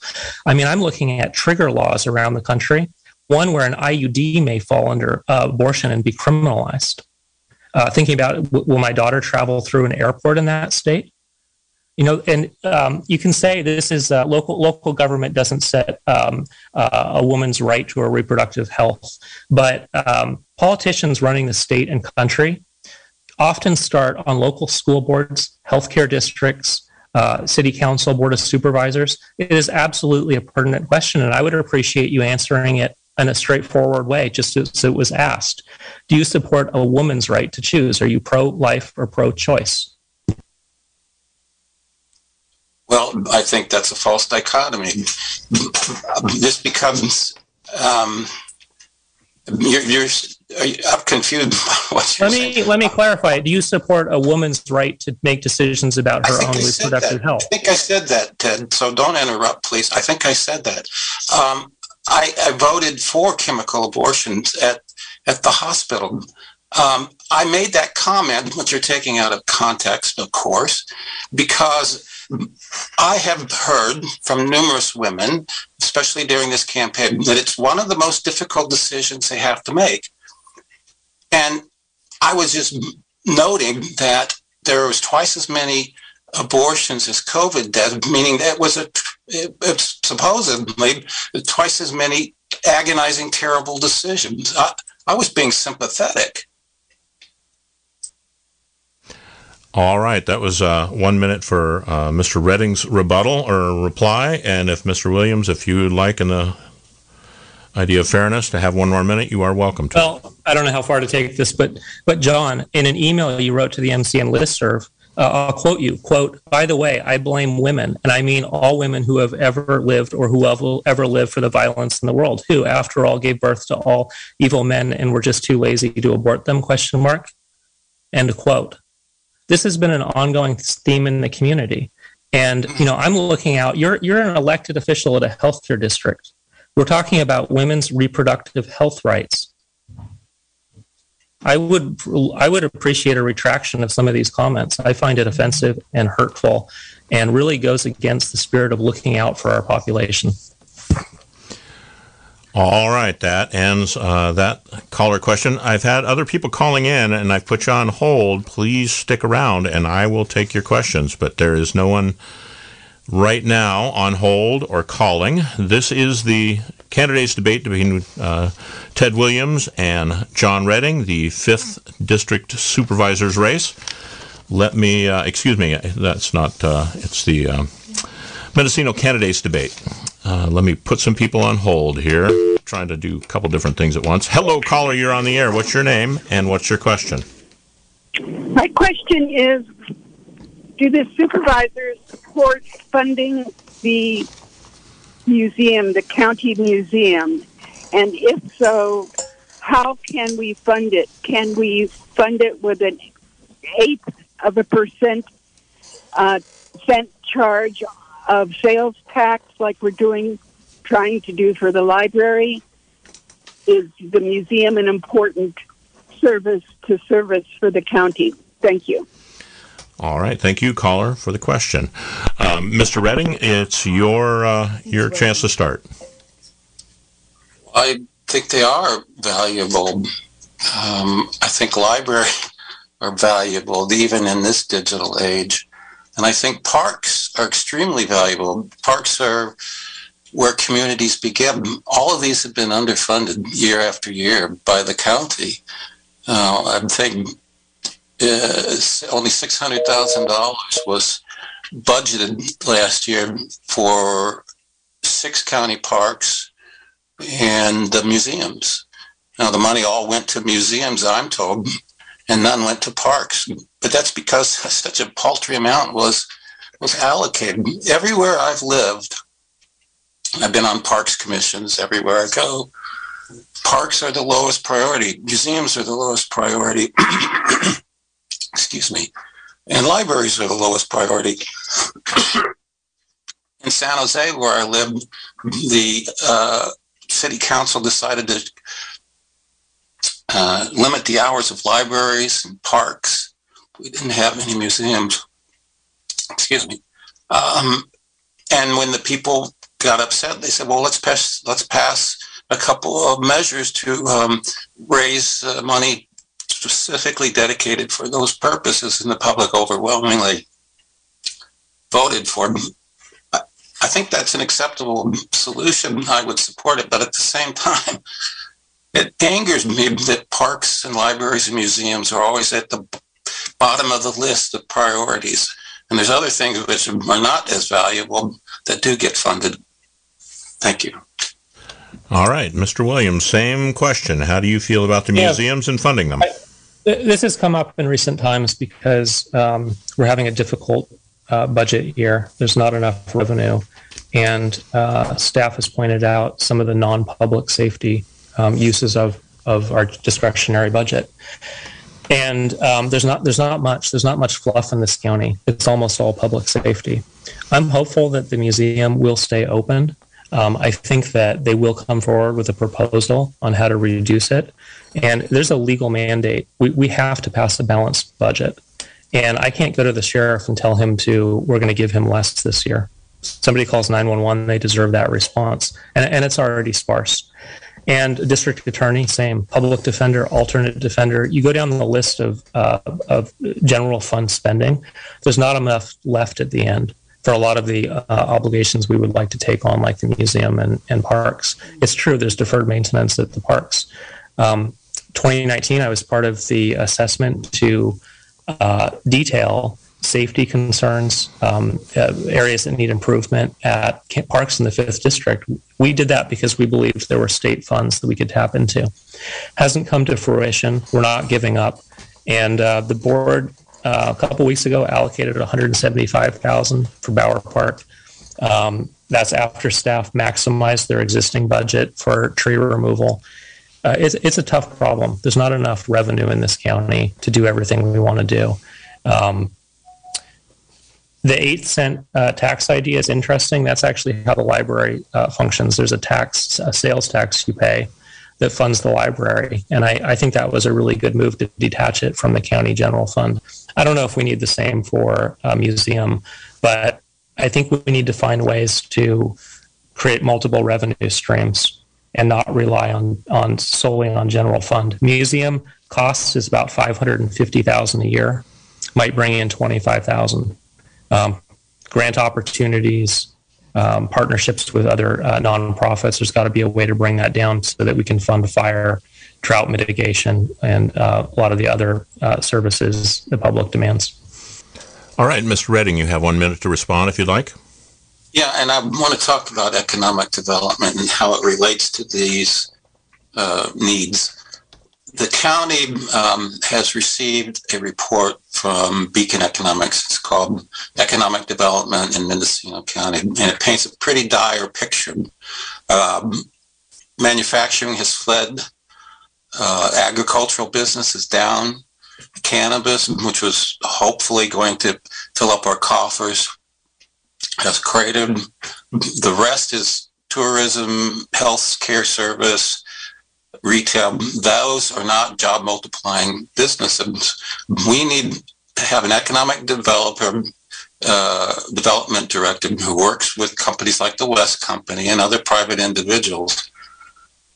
I mean, I'm looking at trigger laws around the country, one where an I U D may fall under uh, abortion and be criminalized. Uh, thinking about, w- will my daughter travel through an airport in that state? You know, and um, you can say this is uh, local local government doesn't set um, uh, a woman's right to her reproductive health. But um, politicians running the state and country often start on local school boards, healthcare districts, uh, city council, board of supervisors. It is absolutely a pertinent question, and I would appreciate you answering it in a straightforward way, just as it was asked. Do you support a woman's right to choose? Are you pro-life or pro-choice? Well, I think that's a false dichotomy. This becomes, um, you're, you're, I'm confused by what you're let me, saying. Let me clarify. Do you support a woman's right to make decisions about her own I reproductive health? I think I said that, Ted, so don't interrupt, please. I think I said that. Um, I, I voted for chemical abortions at, at the hospital. Um, I made that comment, which you're taking out of context, of course, because I have heard from numerous women, especially during this campaign, that it's one of the most difficult decisions they have to make. And I was just noting that there was twice as many abortions as COVID deaths, meaning that was a it, it's supposedly twice as many agonizing, terrible decisions. I, I was being sympathetic. All right, that was uh, one minute for uh, Mister Redding's rebuttal or reply. And if Mister Williams, if you would like in the idea of fairness to have one more minute, you are welcome to. Well, I don't know how far to take this, but but John, in an email you wrote to the M C M listserv, uh, I'll quote you, quote, by the way, I blame women, and I mean all women who have ever lived or who will ever live for the violence in the world, who, after all, gave birth to all evil men and were just too lazy to abort them, question mark, end quote. This has been an ongoing theme in the community. And, you know, I'm looking out, you're you're an elected official at a healthcare district. We're talking about women's reproductive health rights. I would I would appreciate a retraction of some of these comments. I find it offensive and hurtful and really goes against the spirit of looking out for our population. All right, that ends uh, that caller question. I've had other people calling in, and I've put you on hold. Please stick around, and I will take your questions. But there is no one right now on hold or calling. This is the candidates' debate between uh, Ted Williams and John Redding, the fifth District Supervisor's race. Let me, uh, excuse me, that's not, uh, it's the uh, Mendocino candidates' debate. Uh, let me put some people on hold here. I'm trying to do a couple different things at once. Hello, caller. You're on the air. What's your name and what's your question? My question is, do the supervisors support funding the museum, the county museum? And if so, how can we fund it? Can we fund it with an eighth of a percent uh, cent charge of sales tax like we're doing, trying to do for the library? Is the museum an important service to service for the county? Thank you. All right. Thank you, caller, for the question. Um, Mister Redding, it's your uh, your chance to start. I think they are valuable. Um, I think libraries are valuable, even in this digital age. And I think parks are extremely valuable. Parks are where communities begin. All of these have been underfunded year after year by the county. Uh, I think uh, only six hundred thousand dollars was budgeted last year for six county parks and the museums. Now, the money all went to museums, I'm told, and none went to parks. But that's because such a paltry amount was was allocated. Everywhere I've lived, I've been on parks commissions everywhere I go. Parks are the lowest priority. Museums are the lowest priority. Excuse me. And libraries are the lowest priority. In San Jose, where I live, the uh, city council decided to uh, limit the hours of libraries and parks. We didn't have any museums. Excuse me. Um, and when the people got upset, they said, well, let's pass, let's pass a couple of measures to um, raise uh, money specifically dedicated for those purposes, and the public overwhelmingly voted for them. I, I think that's an acceptable solution. I would support it, but at the same time, it angers me that parks and libraries and museums are always at the bottom of the list of priorities, and there's other things which are not as valuable that do get funded. Thank you. All right, Mister Williams, same question. How do you feel about the yeah, museums and funding them? I, this has come up in recent times because um, we're having a difficult uh, budget year. There's not enough revenue. And uh, staff has pointed out some of the non-public safety um, uses of, of our discretionary budget. And um, there's not there's not much. There's not much fluff in this county. It's almost all public safety. I'm hopeful that the museum will stay open. Um, I think that they will come forward with a proposal on how to reduce it. And there's a legal mandate. We we have to pass a balanced budget. And I can't go to the sheriff and tell him to, we're going to give him less this year. Somebody calls nine one one, they deserve that response. And, and it's already sparse. And district attorney, same. Public defender, alternate defender. You go down the list of uh, of general fund spending. There's not enough left at the end for a lot of the uh, obligations we would like to take on, like the museum and, and parks. It's true, there's deferred maintenance at the parks. Um, twenty nineteen, I was part of the assessment to uh, detail safety concerns, um, uh, areas that need improvement at parks in the fifth district. We did that because we believed there were state funds that we could tap into. Hasn't come to fruition. We're not giving up. And uh, the board, Uh, a couple weeks ago, allocated one hundred seventy-five thousand dollars for Bower Park. Um, that's after staff maximized their existing budget for tree removal. Uh, it's, it's a tough problem. There's not enough revenue in this county to do everything we want to do. Um, the eight cent uh, tax idea is interesting. That's actually how the library uh, functions. There's a tax, a sales tax you pay that funds the library. And I, I think that was a really good move to detach it from the county general fund. I don't know if we need the same for a museum, but I think we need to find ways to create multiple revenue streams and not rely on, on solely on general fund. Museum costs is about five hundred fifty thousand dollars a year, might bring in twenty-five thousand dollars. Um, grant opportunities, Um, partnerships with other uh, nonprofits. There's got to be a way to bring that down so that we can fund fire, drought mitigation, and uh, a lot of the other uh, services the public demands. All right, Miz Redding, you have one minute to respond if you'd like. Yeah, and I want to talk about economic development and how it relates to these uh, needs. The county um, has received a report from Beacon Economics. It's called Economic Development in Mendocino County, and it paints a pretty dire picture. Um, manufacturing has fled. Uh, agricultural business is down. Cannabis, which was hopefully going to fill up our coffers, has created. The rest is tourism, health care service, retail. Those are not job multiplying businesses. We need to have an economic developer, uh, development director who works with companies like the West Company and other private individuals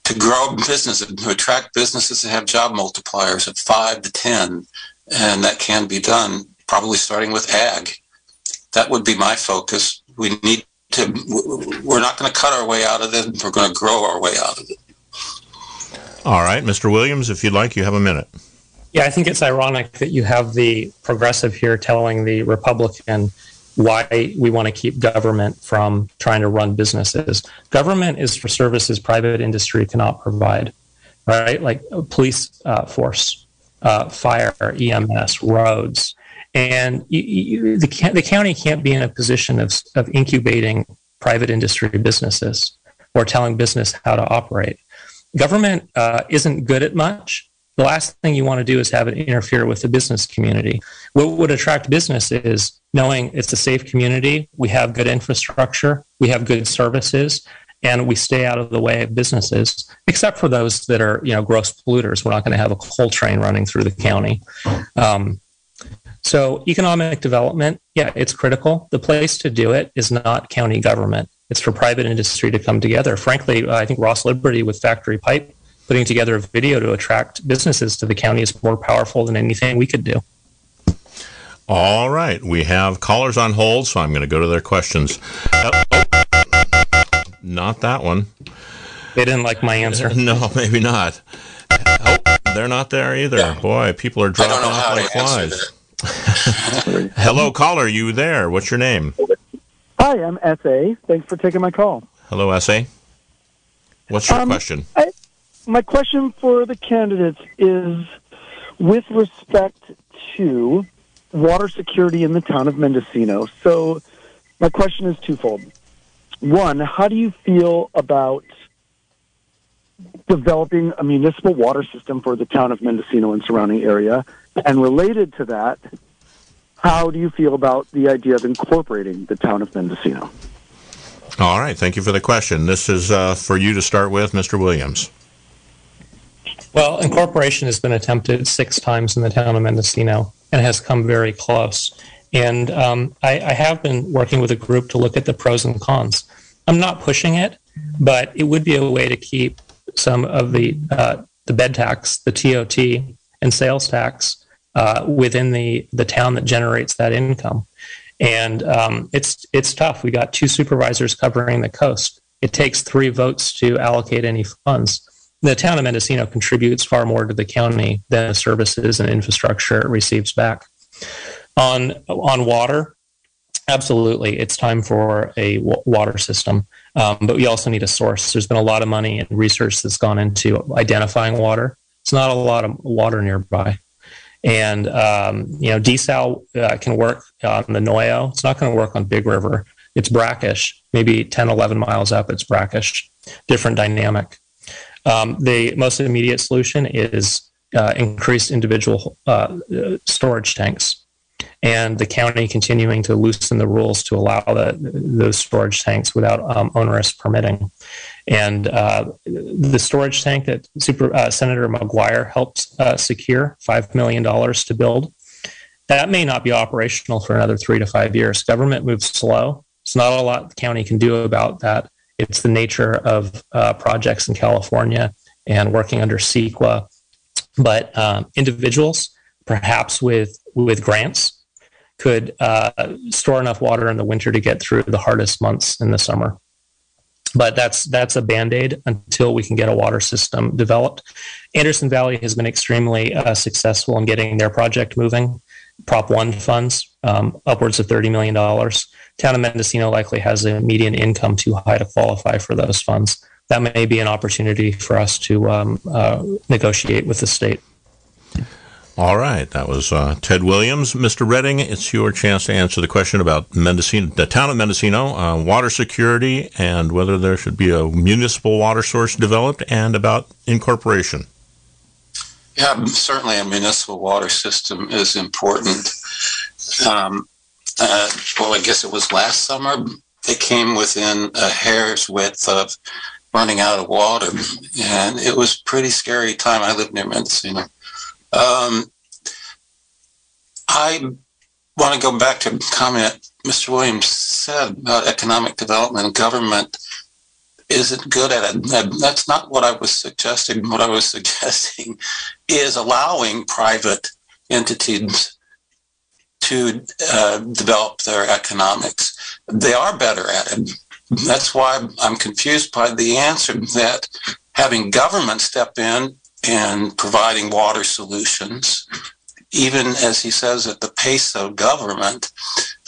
to grow businesses, to attract businesses that have job multipliers of five to ten, and that can be done probably starting with ag. That would be my focus. We need to, we're not going to cut our way out of it. We're going to grow our way out of it. All right, Mister Williams, if you'd like, you have a minute. Yeah, I think it's ironic that you have the progressive here telling the Republican why we want to keep government from trying to run businesses. Government is for services private industry cannot provide, right? Like police uh, force, uh, fire, E M S, roads. And you, you, the, the county can't be in a position of, of incubating private industry businesses or telling business how to operate. Government uh, isn't good at much. The last thing you want to do is have it interfere with the business community. What would attract business is knowing it's a safe community, we have good infrastructure, we have good services, and we stay out of the way of businesses, except for those that are, you know, gross polluters. We're not going to have a coal train running through the county. Um, so economic development, yeah, it's critical. The place to do it is not county government. It's for private industry to come together. Frankly, I think Ross Liberty with Factory Pipe putting together a video to attract businesses to the county is more powerful than anything we could do. All right. We have callers on hold, so I'm going to go to their questions. Oh, oh, not that one. They didn't like my answer. No, maybe not. Oh, they're not there either. Yeah. Boy, people are dropping off like flies. Hello, caller. You there? What's your name? Hi, I'm S A. Thanks for taking my call. Hello, S A. What's your um, question? I- My question for the candidates is with respect to water security in the town of Mendocino. So my question is twofold. One, how do you feel about developing a municipal water system for the town of Mendocino and surrounding area? And related to that, how do you feel about the idea of incorporating the town of Mendocino? All right. Thank you for the question. This is uh, for you to start with, Mister Williams. Well, incorporation has been attempted six times in the town of Mendocino and has come very close. And um, I, I have been working with a group to look at the pros and cons. I'm not pushing it, but it would be a way to keep some of the uh, the bed tax, the T O T, and sales tax uh, within the, the town that generates that income. And um, it's it's tough. We got two supervisors covering the coast. It takes three votes to allocate any funds. The town of Mendocino contributes far more to the county than the services and infrastructure it receives back. On on water, absolutely, it's time for a w- water system, um, but we also need a source. There's been a lot of money and research that's gone into identifying water. It's not a lot of water nearby. And, um, you know, desal uh, can work on the Noyo. It's not going to work on Big River. It's brackish, maybe ten, eleven miles up, it's brackish, different dynamic. Um, the most immediate solution is uh, increased individual uh, storage tanks, and the county continuing to loosen the rules to allow the, those storage tanks without um, onerous permitting. And uh, the storage tank that Super, uh, Senator McGuire helped uh, secure five million dollars to build, that may not be operational for another three to five years. Government moves slow. It's not a lot the county can do about that. It's the nature of uh, projects in California and working under CEQA. But um, individuals, perhaps with with grants, could uh, store enough water in the winter to get through the hardest months in the summer. But that's that's a Band-Aid until we can get a water system developed. Anderson Valley has been extremely uh, successful in getting their project moving. Prop one funds, um, upwards of thirty million dollars. Town of Mendocino likely has a median income too high to qualify for those funds. That may be an opportunity for us to um, uh, negotiate with the state. All right. That was uh, Ted Williams. Mister Redding, it's your chance to answer the question about Mendocino, the town of Mendocino, uh, water security, and whether there should be a municipal water source developed, and about incorporation. Yeah, certainly a municipal water system is important. Um, uh, well, I guess it was last summer, they came within a hair's width of running out of water, and it was pretty scary time. I lived near Mendocino. Um, I want to go back to a comment Mister Williams said about economic development and government isn't good at it. That's not what I was suggesting. What I was suggesting is allowing private entities to uh, develop their economics. They are better at it. That's why I'm confused by the answer that having government step in and providing water solutions, even as he says at the pace of government,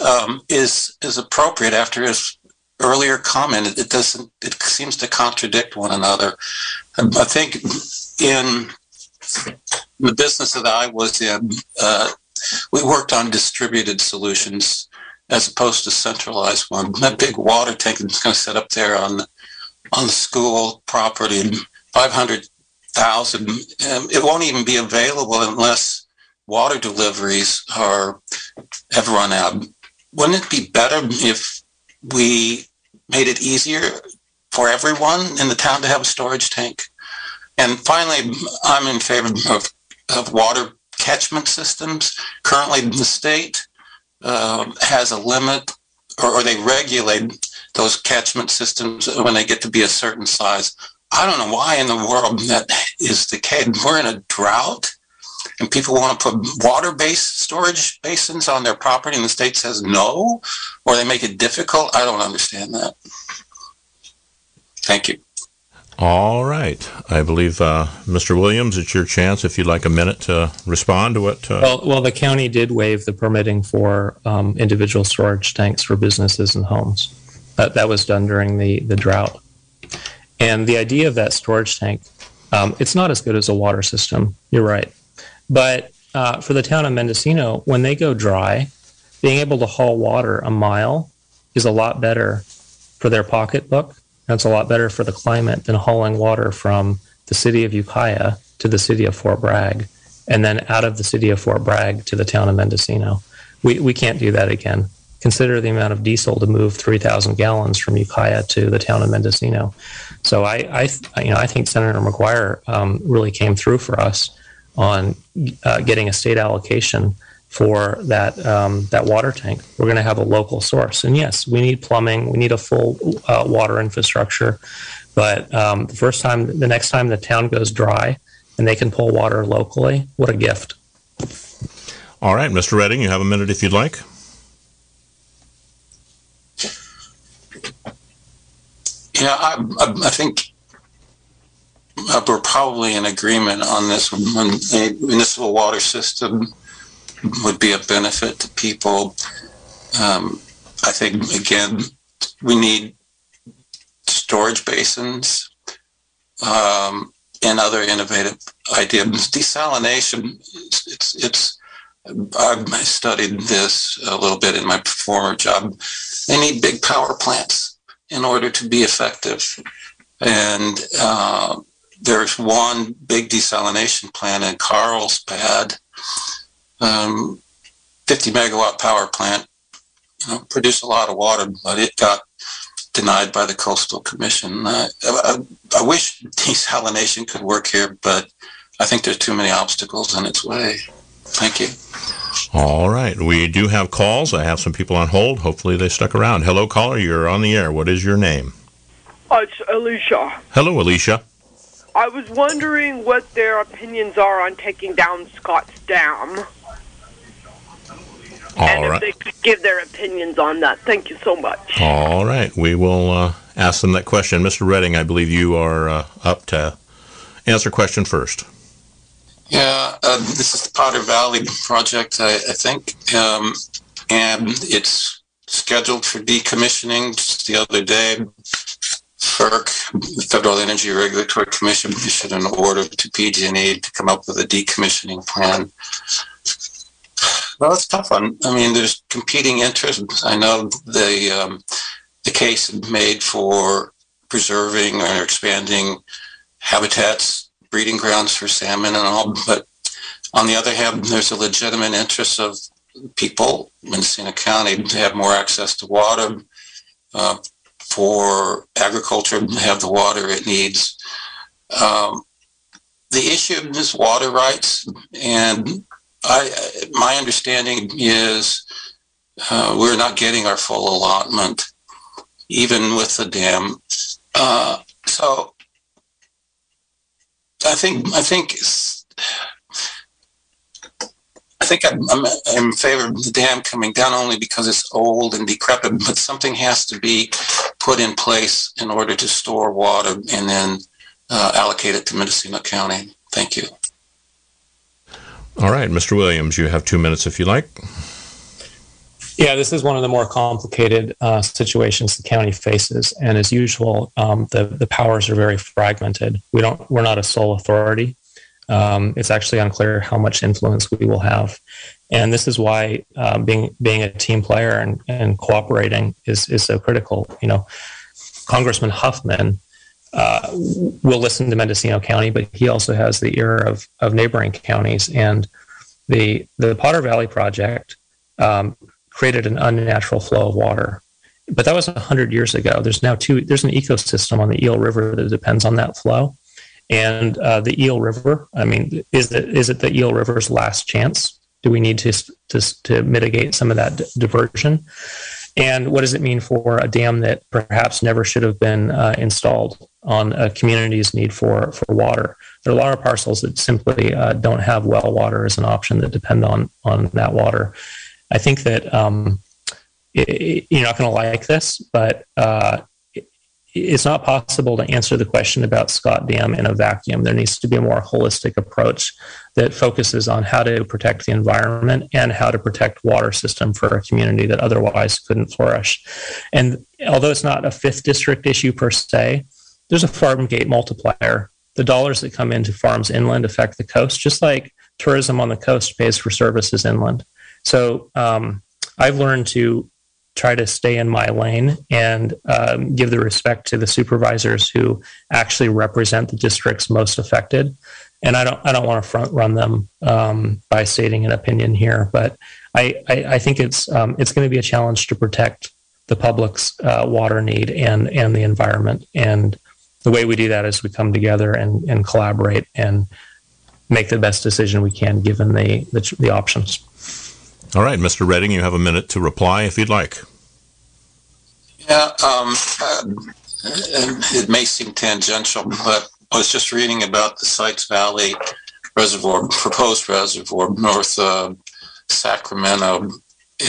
um, is is appropriate after his earlier comment. It doesn't. It seems to contradict one another. I think in the business that I was in, uh, we worked on distributed solutions as opposed to centralized one. That big water tank that's going to set up there on on school property, five hundred thousand. Um, it won't even be available unless water deliveries are have run out. Wouldn't it be better if we made it easier for everyone in the town to have a storage tank? And finally, I'm in favor of, of water catchment systems. Currently, the state Uh, has a limit, or, or they regulate those catchment systems when they get to be a certain size. I don't know why in the world that is the case. We're in a drought, and people want to put water-based storage basins on their property, and the state says no, or they make it difficult. I don't understand that. Thank you. All right. I believe, uh, Mister Williams, it's your chance if you'd like a minute to respond to what... Uh... Well, well, the county did waive the permitting for um, individual storage tanks for businesses and homes. That, that was done during the, the drought. And the idea of that storage tank, um, it's not as good as a water system. You're right. But uh, for the town of Mendocino, when they go dry, being able to haul water a mile is a lot better for their pocketbook. That's a lot better for the climate than hauling water from the city of Ukiah to the city of Fort Bragg, and then out of the city of Fort Bragg to the town of Mendocino. We we can't do that again. Consider the amount of diesel to move three thousand gallons from Ukiah to the town of Mendocino. So I, I you know I think Senator McGuire um, really came through for us on uh, getting a state allocation for that um, that water tank. We're going to have a local source. And yes, we need plumbing. We need a full uh, water infrastructure. But um, the first time, the next time the town goes dry and they can pull water locally, what a gift. All right, Mister Redding, you have a minute if you'd like. Yeah, I, I think we're probably in agreement on this. A municipal water system would be a benefit to people. Um, I think, again, we need storage basins um, and other innovative ideas. Desalination, it's, it's, I studied this a little bit in my former job. They need big power plants in order to be effective. And uh, there's one big desalination plant in Carlsbad, Um, fifty megawatt power plant, you know, produced a lot of water, but it got denied by the Coastal Commission. I, I, I wish desalination could work here, but I think there's too many obstacles in its way. Thank you. All right. We do have calls. I have some people on hold. Hopefully they stuck around. Hello, caller. You're on the air. What is your name? Uh, it's Alicia. Hello, Alicia. I was wondering what their opinions are on taking down Scott's Dam. All and if right. they could give their opinions on that. Thank you so much. All right. We will uh, ask them that question. Mister Redding, I believe you are uh, up to answer question first. Yeah, uh, this is the Potter Valley Project, I, I think. Um, and it's scheduled for decommissioning just the other day. FERC, the Federal Energy Regulatory Commission, issued an order to P G and E to come up with a decommissioning plan. Well, it's a tough one. I mean, there's competing interests. I know the um, the case made for preserving or expanding habitats, breeding grounds for salmon and all, but on the other hand, there's a legitimate interest of people, Mendocino County, to have more access to water, uh, for agriculture to have the water it needs. Um, the issue is water rights, and I, my understanding is uh, we're not getting our full allotment, even with the dam. Uh, so I think I think it's, I think I'm, I'm, I'm in favor of the dam coming down only because it's old and decrepit, but something has to be put in place in order to store water and then uh, allocate it to Mendocino County. Thank you. All right, Mister Williams, you have two minutes if you like. Yeah, this is one of the more complicated uh, situations the county faces, and as usual, um, the, the powers are very fragmented. We don't, we're not a sole authority. Um, it's actually unclear how much influence we will have, and this is why uh, being being a team player and, and cooperating is is so critical. You know, Congressman Huffman uh, will listen to Mendocino County, but he also has the ear of of neighboring counties, and the the Potter Valley Project. Um, created an unnatural flow of water. But that was one hundred years ago. There's now two, there's an ecosystem on the Eel River that depends on that flow. And uh, the Eel River, I mean, is it, is it the Eel River's last chance? Do we need to, to, to mitigate some of that d- diversion? And what does it mean for a dam that perhaps never should have been uh, installed on a community's need for, for water? There are a lot of parcels that simply uh, don't have well water as an option that depend on, on that water. I think that um, it, it, you're not going to like this, but uh, it, it's not possible to answer the question about Scott Dam in a vacuum. There needs to be a more holistic approach that focuses on how to protect the environment and how to protect water system for a community that otherwise couldn't flourish. And although it's not a fifth district issue per se, there's a farm gate multiplier. The dollars that come into farms inland affect the coast, just like tourism on the coast pays for services inland. So um, I've learned to try to stay in my lane and um, give the respect to the supervisors who actually represent the districts most affected. And I don't I don't want to front run them um, by stating an opinion here, but I, I, I think it's um, it's going to be a challenge to protect the public's uh, water need and, and the environment. And the way we do that is we come together and, and collaborate and make the best decision we can given the the, the options. All right, Mister Redding, you have a minute to reply if you'd like. Yeah, um, uh, it may seem tangential, but I was just reading about the Sites Valley Reservoir, proposed reservoir north of Sacramento.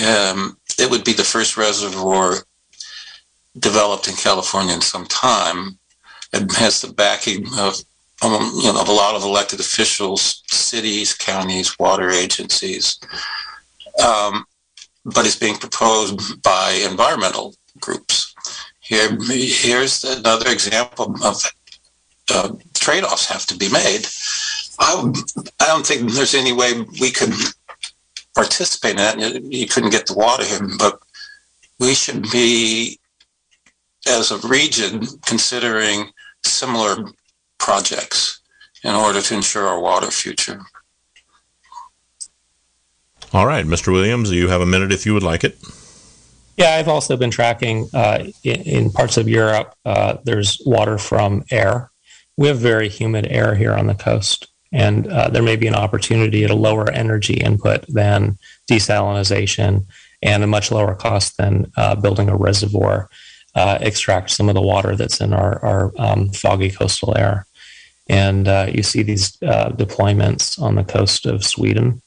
Um, it would be the first reservoir developed in California in some time. It has the backing of, um, you know, of a lot of elected officials, cities, counties, water agencies. Um, but it's being proposed by environmental groups. Here, here's another example of uh, trade-offs have to be made. I, I don't think there's any way we could participate in that. You couldn't get the water here, but we should be, as a region, considering similar projects in order to ensure our water future. All right, Mister Williams, you have a minute if you would like it. Yeah, I've also been tracking uh, in, in parts of Europe, uh, there's water from air. We have very humid air here on the coast, and uh, there may be an opportunity at a lower energy input than desalinization and a much lower cost than uh, building a reservoir, uh, extract some of the water that's in our, our um, foggy coastal air. And uh, you see these uh, deployments on the coast of Sweden.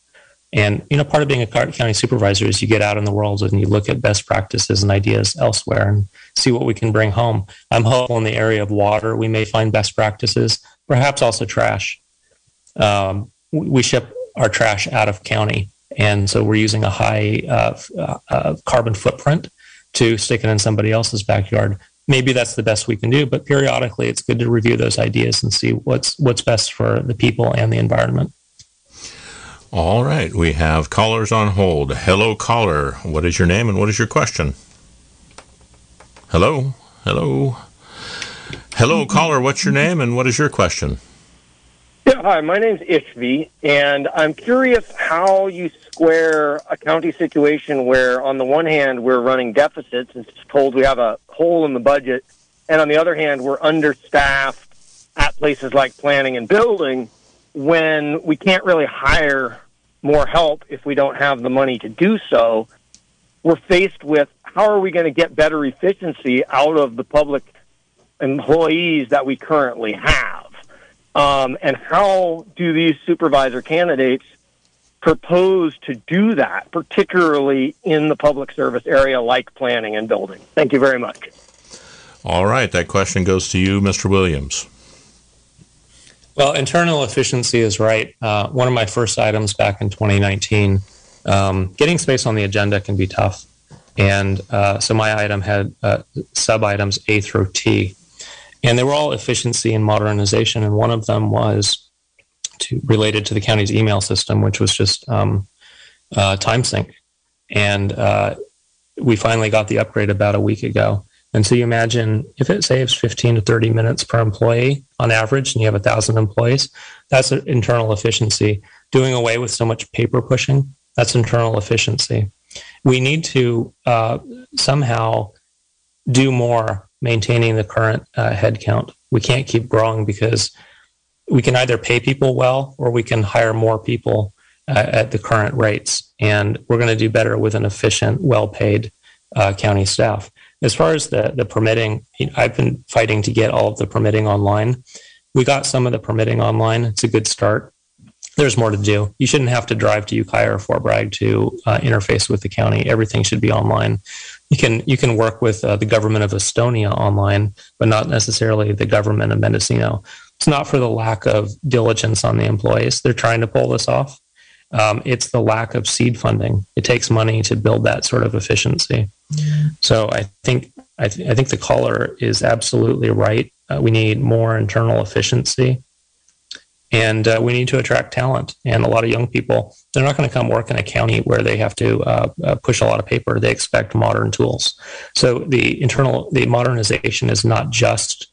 And, you know, part of being a county supervisor is you get out in the world and you look at best practices and ideas elsewhere and see what we can bring home. I'm hopeful in the area of water, we may find best practices, perhaps also trash. Um, we ship our trash out of county. And so we're using a high uh, uh, carbon footprint to stick it in somebody else's backyard. Maybe that's the best we can do, but periodically it's good to review those ideas and see what's what's best for the people and the environment. All right, we have callers on hold. Hello, caller. What is your name and what is your question? Hello? Hello? Hello, caller. What's your name and what is your question? Yeah, Hi, my name's Ishvi, and I'm curious how you square a county situation where, on the one hand, we're running deficits and told we have a hole in the budget, and on the other hand, we're understaffed at places like planning and building when we can't really hire more help if we don't have the money to do so. We're faced with how are we going to get better efficiency out of the public employees that we currently have? Um, and how do these supervisor candidates propose to do that, particularly in the public service area like planning and building? Thank you very much. All right. That question goes to you, Mister Williams. Well, internal efficiency is right. Uh, one of my first items back in twenty nineteen, um, getting space on the agenda can be tough. And uh, so my item had uh, sub-items A through T. And they were all efficiency and modernization, and one of them was to, related to the county's email system, which was just um, uh, time sync. And uh, we finally got the upgrade about a week ago. And so you imagine if it saves fifteen to thirty minutes per employee on average, and you have one thousand employees, that's internal efficiency. Doing away with so much paper pushing, that's internal efficiency. We need to uh, somehow do more maintaining the current uh, headcount. We can't keep growing because we can either pay people well or we can hire more people uh, at the current rates. And we're going to do better with an efficient, well-paid uh, county staff. As far as the, the permitting, I've been fighting to get all of the permitting online. We got some of the permitting online. It's a good start. There's more to do. You shouldn't have to drive to Ukiah or Fort Bragg to uh, interface with the county. Everything should be online. You can you can work with uh, the government of Estonia online, but not necessarily the government of Mendocino. It's not for the lack of diligence on the employees. They're trying to pull this off. Um, it's the lack of seed funding. It takes money to build that sort of efficiency. So I think I, th- I think the caller is absolutely right. Uh, we need more internal efficiency. And uh, we need to attract talent. And a lot of young people, they're not going to come work in a county where they have to uh, uh, push a lot of paper. They expect modern tools. So the internal, the modernization is not just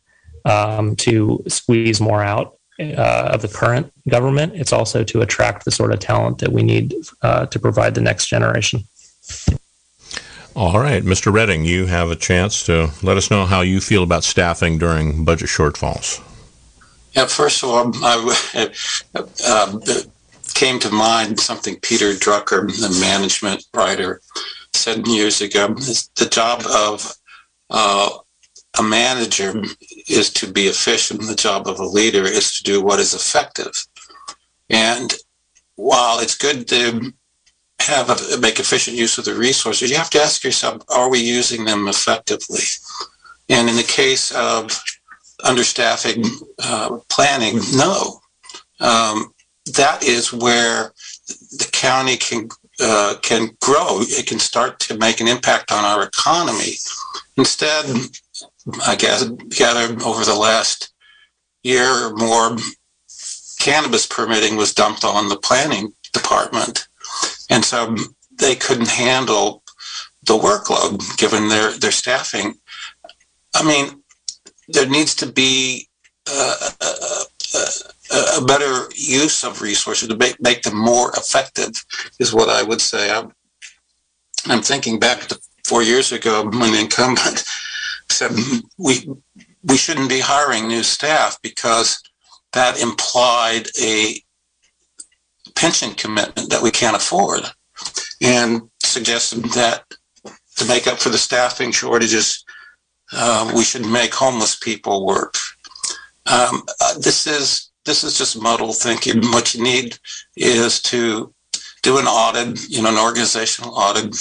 um, to squeeze more out uh, of the current government. It's also to attract the sort of talent that we need uh, to provide the next generation. All right, Mister Redding, you have a chance to let us know how you feel about staffing during budget shortfalls. Yeah, first of all, I um, came to mind something Peter Drucker, the management writer, said years ago. The job of uh, a manager is to be efficient. The job of a leader is to do what is effective. And while it's good to have a, make efficient use of the resources, you have to ask yourself, are we using them effectively? And in the case of understaffing, uh, planning, no. Um, that is where the county can uh, can grow. It can start to make an impact on our economy. Instead, I guess, gathered over the last year or more, cannabis permitting was dumped on the planning department. And so they couldn't handle the workload given their, their staffing. I mean, there needs to be uh, a, a, a better use of resources to make, make them more effective, is what I would say. I'm, I'm thinking back to four years ago when the incumbent said we we shouldn't be hiring new staff because that implied a pension commitment that we can't afford, and suggested that to make up for the staffing shortages, Uh, we should make homeless people work. Um, uh, this is this is just muddled thinking. What you need is to do an audit, you know, an organizational audit,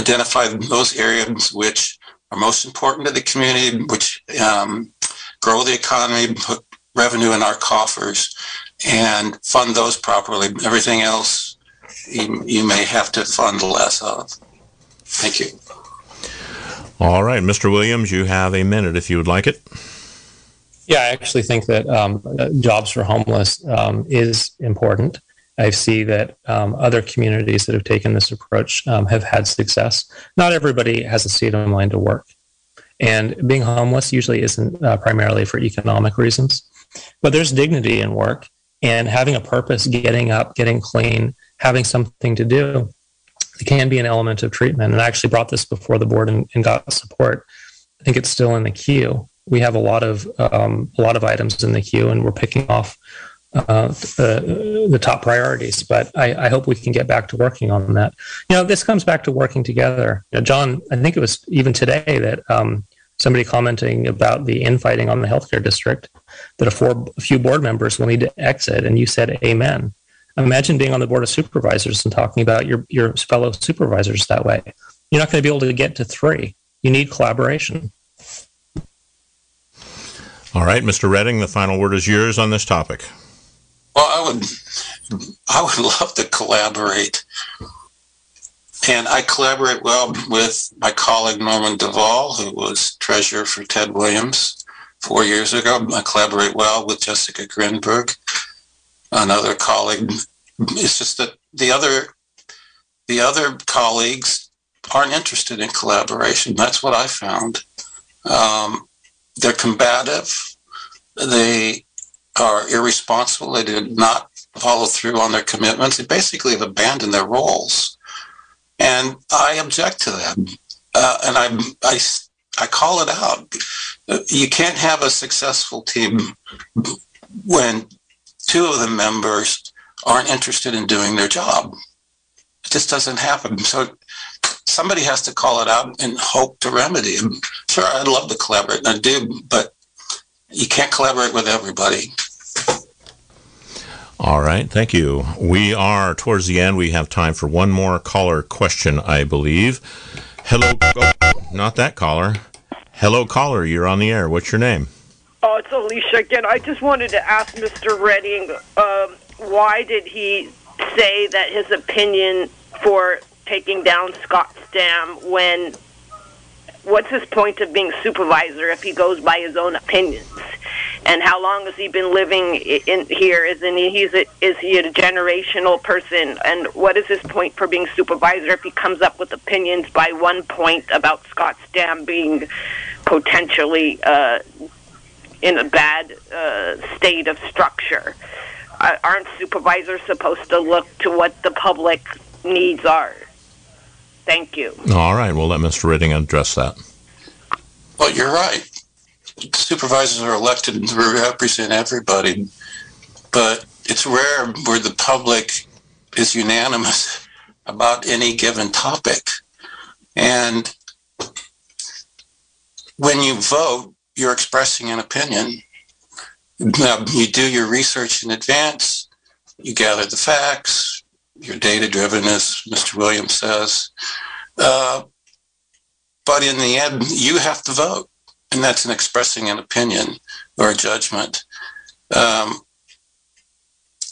identify those areas which are most important to the community, which um, grow the economy, put revenue in our coffers, and fund those properly. Everything else you, you may have to fund less of. Thank you. All right, Mister Williams, you have a minute if you would like it. Yeah, I actually think that um, jobs for homeless um, is important. I see that um, other communities that have taken this approach um, have had success. Not everybody has a seat in line to work. And being homeless usually isn't uh, primarily for economic reasons. But there's dignity in work. and having a purpose, getting up, getting clean, having something to do, it can be an element of treatment. And I actually brought this before the board and, and got support. I think it's still in the queue. We have a lot of um, a lot of items in the queue, and we're picking off uh, the, the top priorities. But I, I hope we can get back to working on that. You know, this comes back to working together. You know, John, I think it was even today that um, somebody commenting about the infighting on the healthcare district, that a, four, a few board members will need to exit, and you said amen. Imagine being on the board of supervisors and talking about your, your fellow supervisors that way. You're not going to be able to get to three. You need collaboration. All right, Mister Redding, the final word is yours on this topic. Well, I would, I would love to collaborate. And I collaborate well with my colleague, Norman Duvall, who was treasurer for Ted Williams four years ago. I collaborate well with Jessica Grinberg, another colleague. It's just that the other, the other colleagues aren't interested in collaboration. That's what I found. Um, they're combative. They are irresponsible. They did not follow through on their commitments. They basically have abandoned their roles. And I object to that. Uh, and I, I, I call it out. You can't have a successful team when two of the members aren't interested in doing their job. It just doesn't happen. So somebody has to call it out and hope to remedy. Sure, I'd love to collaborate, and I do, but you can't collaborate with everybody. All right, thank you. We are towards the end. We have time for one more caller question, I believe. Hello, oh, not that caller. Hello, caller, you're on the air. What's your name? Oh, it's Alicia again. I just wanted to ask Mister Redding, um, why did he say that his opinion for taking down Scott's Dam when, what's his point of being supervisor if he goes by his own opinions? And how long has he been living in here? Isn't he, he's a, is he a generational person? And what is his point for being supervisor if he comes up with opinions by one point about Scott's Dam being potentially uh, in a bad uh, state of structure? Uh, aren't supervisors supposed to look to what the public needs are? Thank you. All right. We'll let Mister Redding address that. Well, you're right. Supervisors are elected and represent everybody, but it's rare where the public is unanimous about any given topic. And when you vote, you're expressing an opinion. Now, you do your research in advance, you gather the facts, your data-driven, as Mister Williams says. Uh, but in the end, you have to vote. And that's an expressing an opinion or a judgment. Um,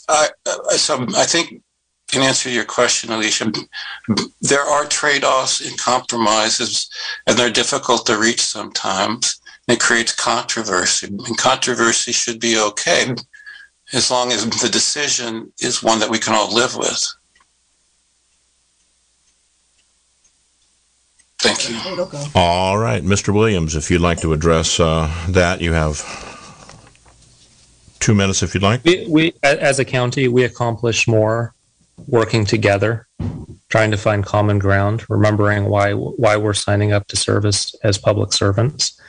I, I, so I think, in answer to your question, Alicia, there are trade-offs and compromises, and they're difficult to reach sometimes. It creates controversy, and controversy should be okay as long as the decision is one that we can all live with. Thank you. All right, Mister Williams, if you'd like to address uh, that, you have two minutes if you'd like. We, we, as a county, we accomplish more working together, trying to find common ground, remembering why why we're signing up to service as public servants.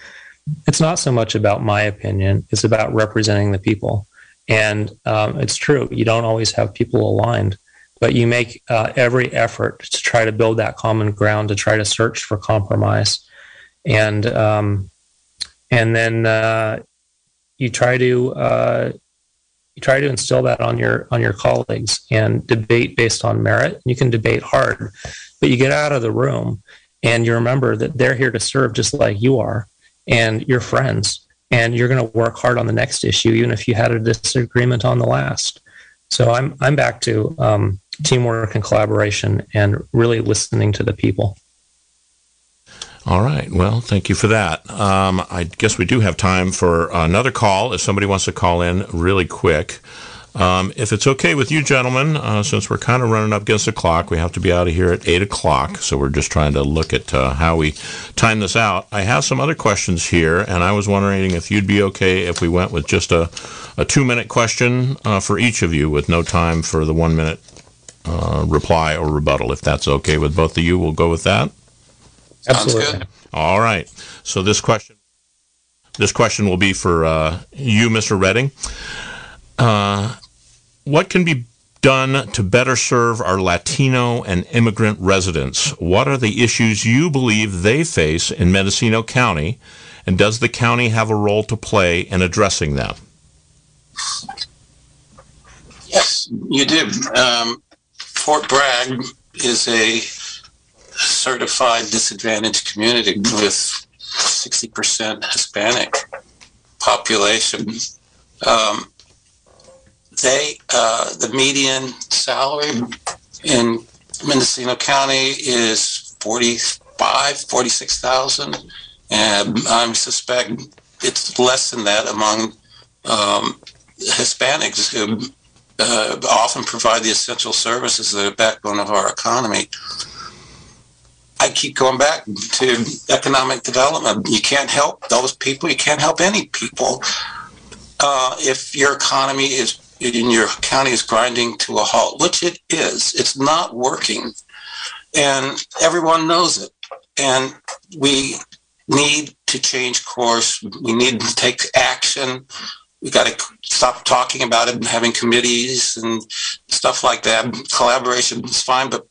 It's not so much about my opinion. It's about representing the people. And um, it's true. You don't always have people aligned, but you make uh, every effort to try to build that common ground, to try to search for compromise. And um, and then uh, you try to uh, you try to instill that on your on your colleagues and debate based on merit. You can debate hard, but you get out of the room and you remember that they're here to serve just like you are. And your friends, and you're going to work hard on the next issue, even if you had a disagreement on the last. So I'm I'm back to um, teamwork and collaboration, and really listening to the people. All right. Well, thank you for that. Um, I guess we do have time for another call if somebody wants to call in really quick. Um, if it's okay with you gentlemen, uh, since we're kind of running up against the clock, we have to be out of here at eight o'clock, so we're just trying to look at uh, how we time this out. I have some other questions here, and I was wondering if you'd be okay if we went with just a, a two-minute question uh, for each of you with no time for the one-minute uh, reply or rebuttal. If that's okay with both of you, we'll go with that. Absolutely. Sounds good. All right. So this question, this question will be for uh, you, Mister Redding. Uh, what can be done to better serve our Latino and immigrant residents? What are the issues you believe they face in Mendocino County, and does the county have a role to play in addressing them? Yes, you do. Um, Fort Bragg is a certified disadvantaged community with sixty percent Hispanic population. Um, They, uh, the median salary in Mendocino County is forty-five, forty-six thousand, and I suspect it's less than that among um, Hispanics, who uh, often provide the essential services that are the backbone of our economy. I keep going back to economic development. You can't help those people. You can't help any people uh, if your economy is. In your county is grinding to a halt, which it is. It's not working, and everyone knows it. And we need to change course. We need to take action. We got to stop talking about it and having committees and stuff like that. Collaboration is fine, but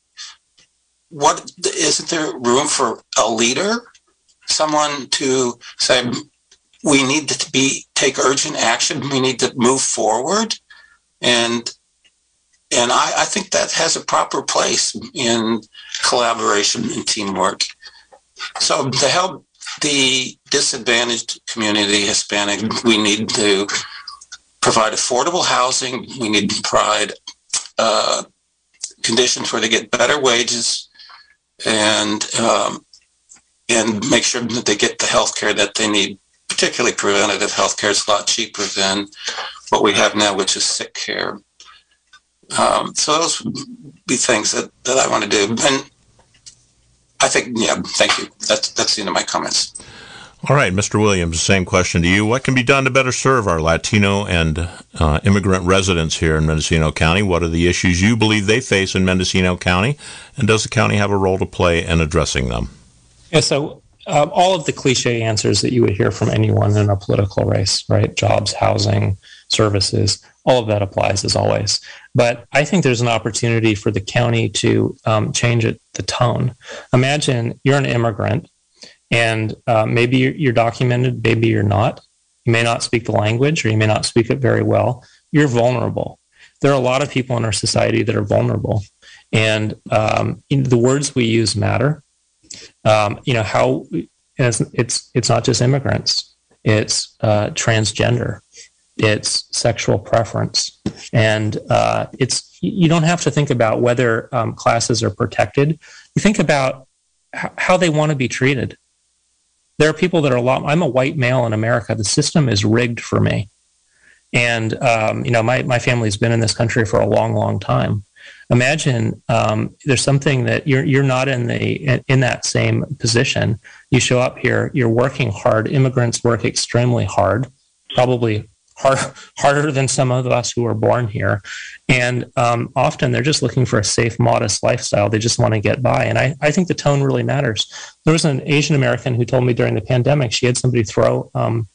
what isn't there room for a leader, someone to say, we need to be take urgent action. We need to move forward. And and I, I think that has a proper place in collaboration and teamwork. So to help the disadvantaged community, Hispanic, we need to provide affordable housing. We need to provide uh, conditions where they get better wages and, um, and make sure that they get the health care that they need. Particularly preventative health care is a lot cheaper than what we have now, which is sick care. Um, so those would be things that, that I want to do. And I think, yeah, thank you. That's, that's the end of my comments. All right, Mister Williams, same question to you. What can be done to better serve our Latino and uh, immigrant residents here in Mendocino County? What are the issues you believe they face in Mendocino County? And does the county have a role to play in addressing them? Yeah, so Um, all of the cliche answers that you would hear from anyone in a political race, right? Jobs, housing, services, all of that applies as always. But I think there's an opportunity for the county to um, change it, the tone. Imagine you're an immigrant and uh, maybe you're, you're documented, maybe you're not. You may not speak the language or you may not speak it very well. You're vulnerable. There are a lot of people in our society that are vulnerable. And um, the words we use matter. Um, you know, how it's, it's, it's not just immigrants, it's uh, transgender, it's sexual preference. And uh, it's, you don't have to think about whether um, classes are protected. You think about h- how they want to be treated. There are people that are a lot, I'm a white male in America. The system is rigged for me. And, um, you know, my, my family's been in this country for a long, long time. Imagine um, there's something that you're you're not in the in that same position. You show up here, you're working hard. Immigrants work extremely hard, probably hard, harder than some of us who were born here. And um, often they're just looking for a safe, modest lifestyle. They just want to get by. And I, I think the tone really matters. There was an Asian American who told me during the pandemic, she had somebody throw um,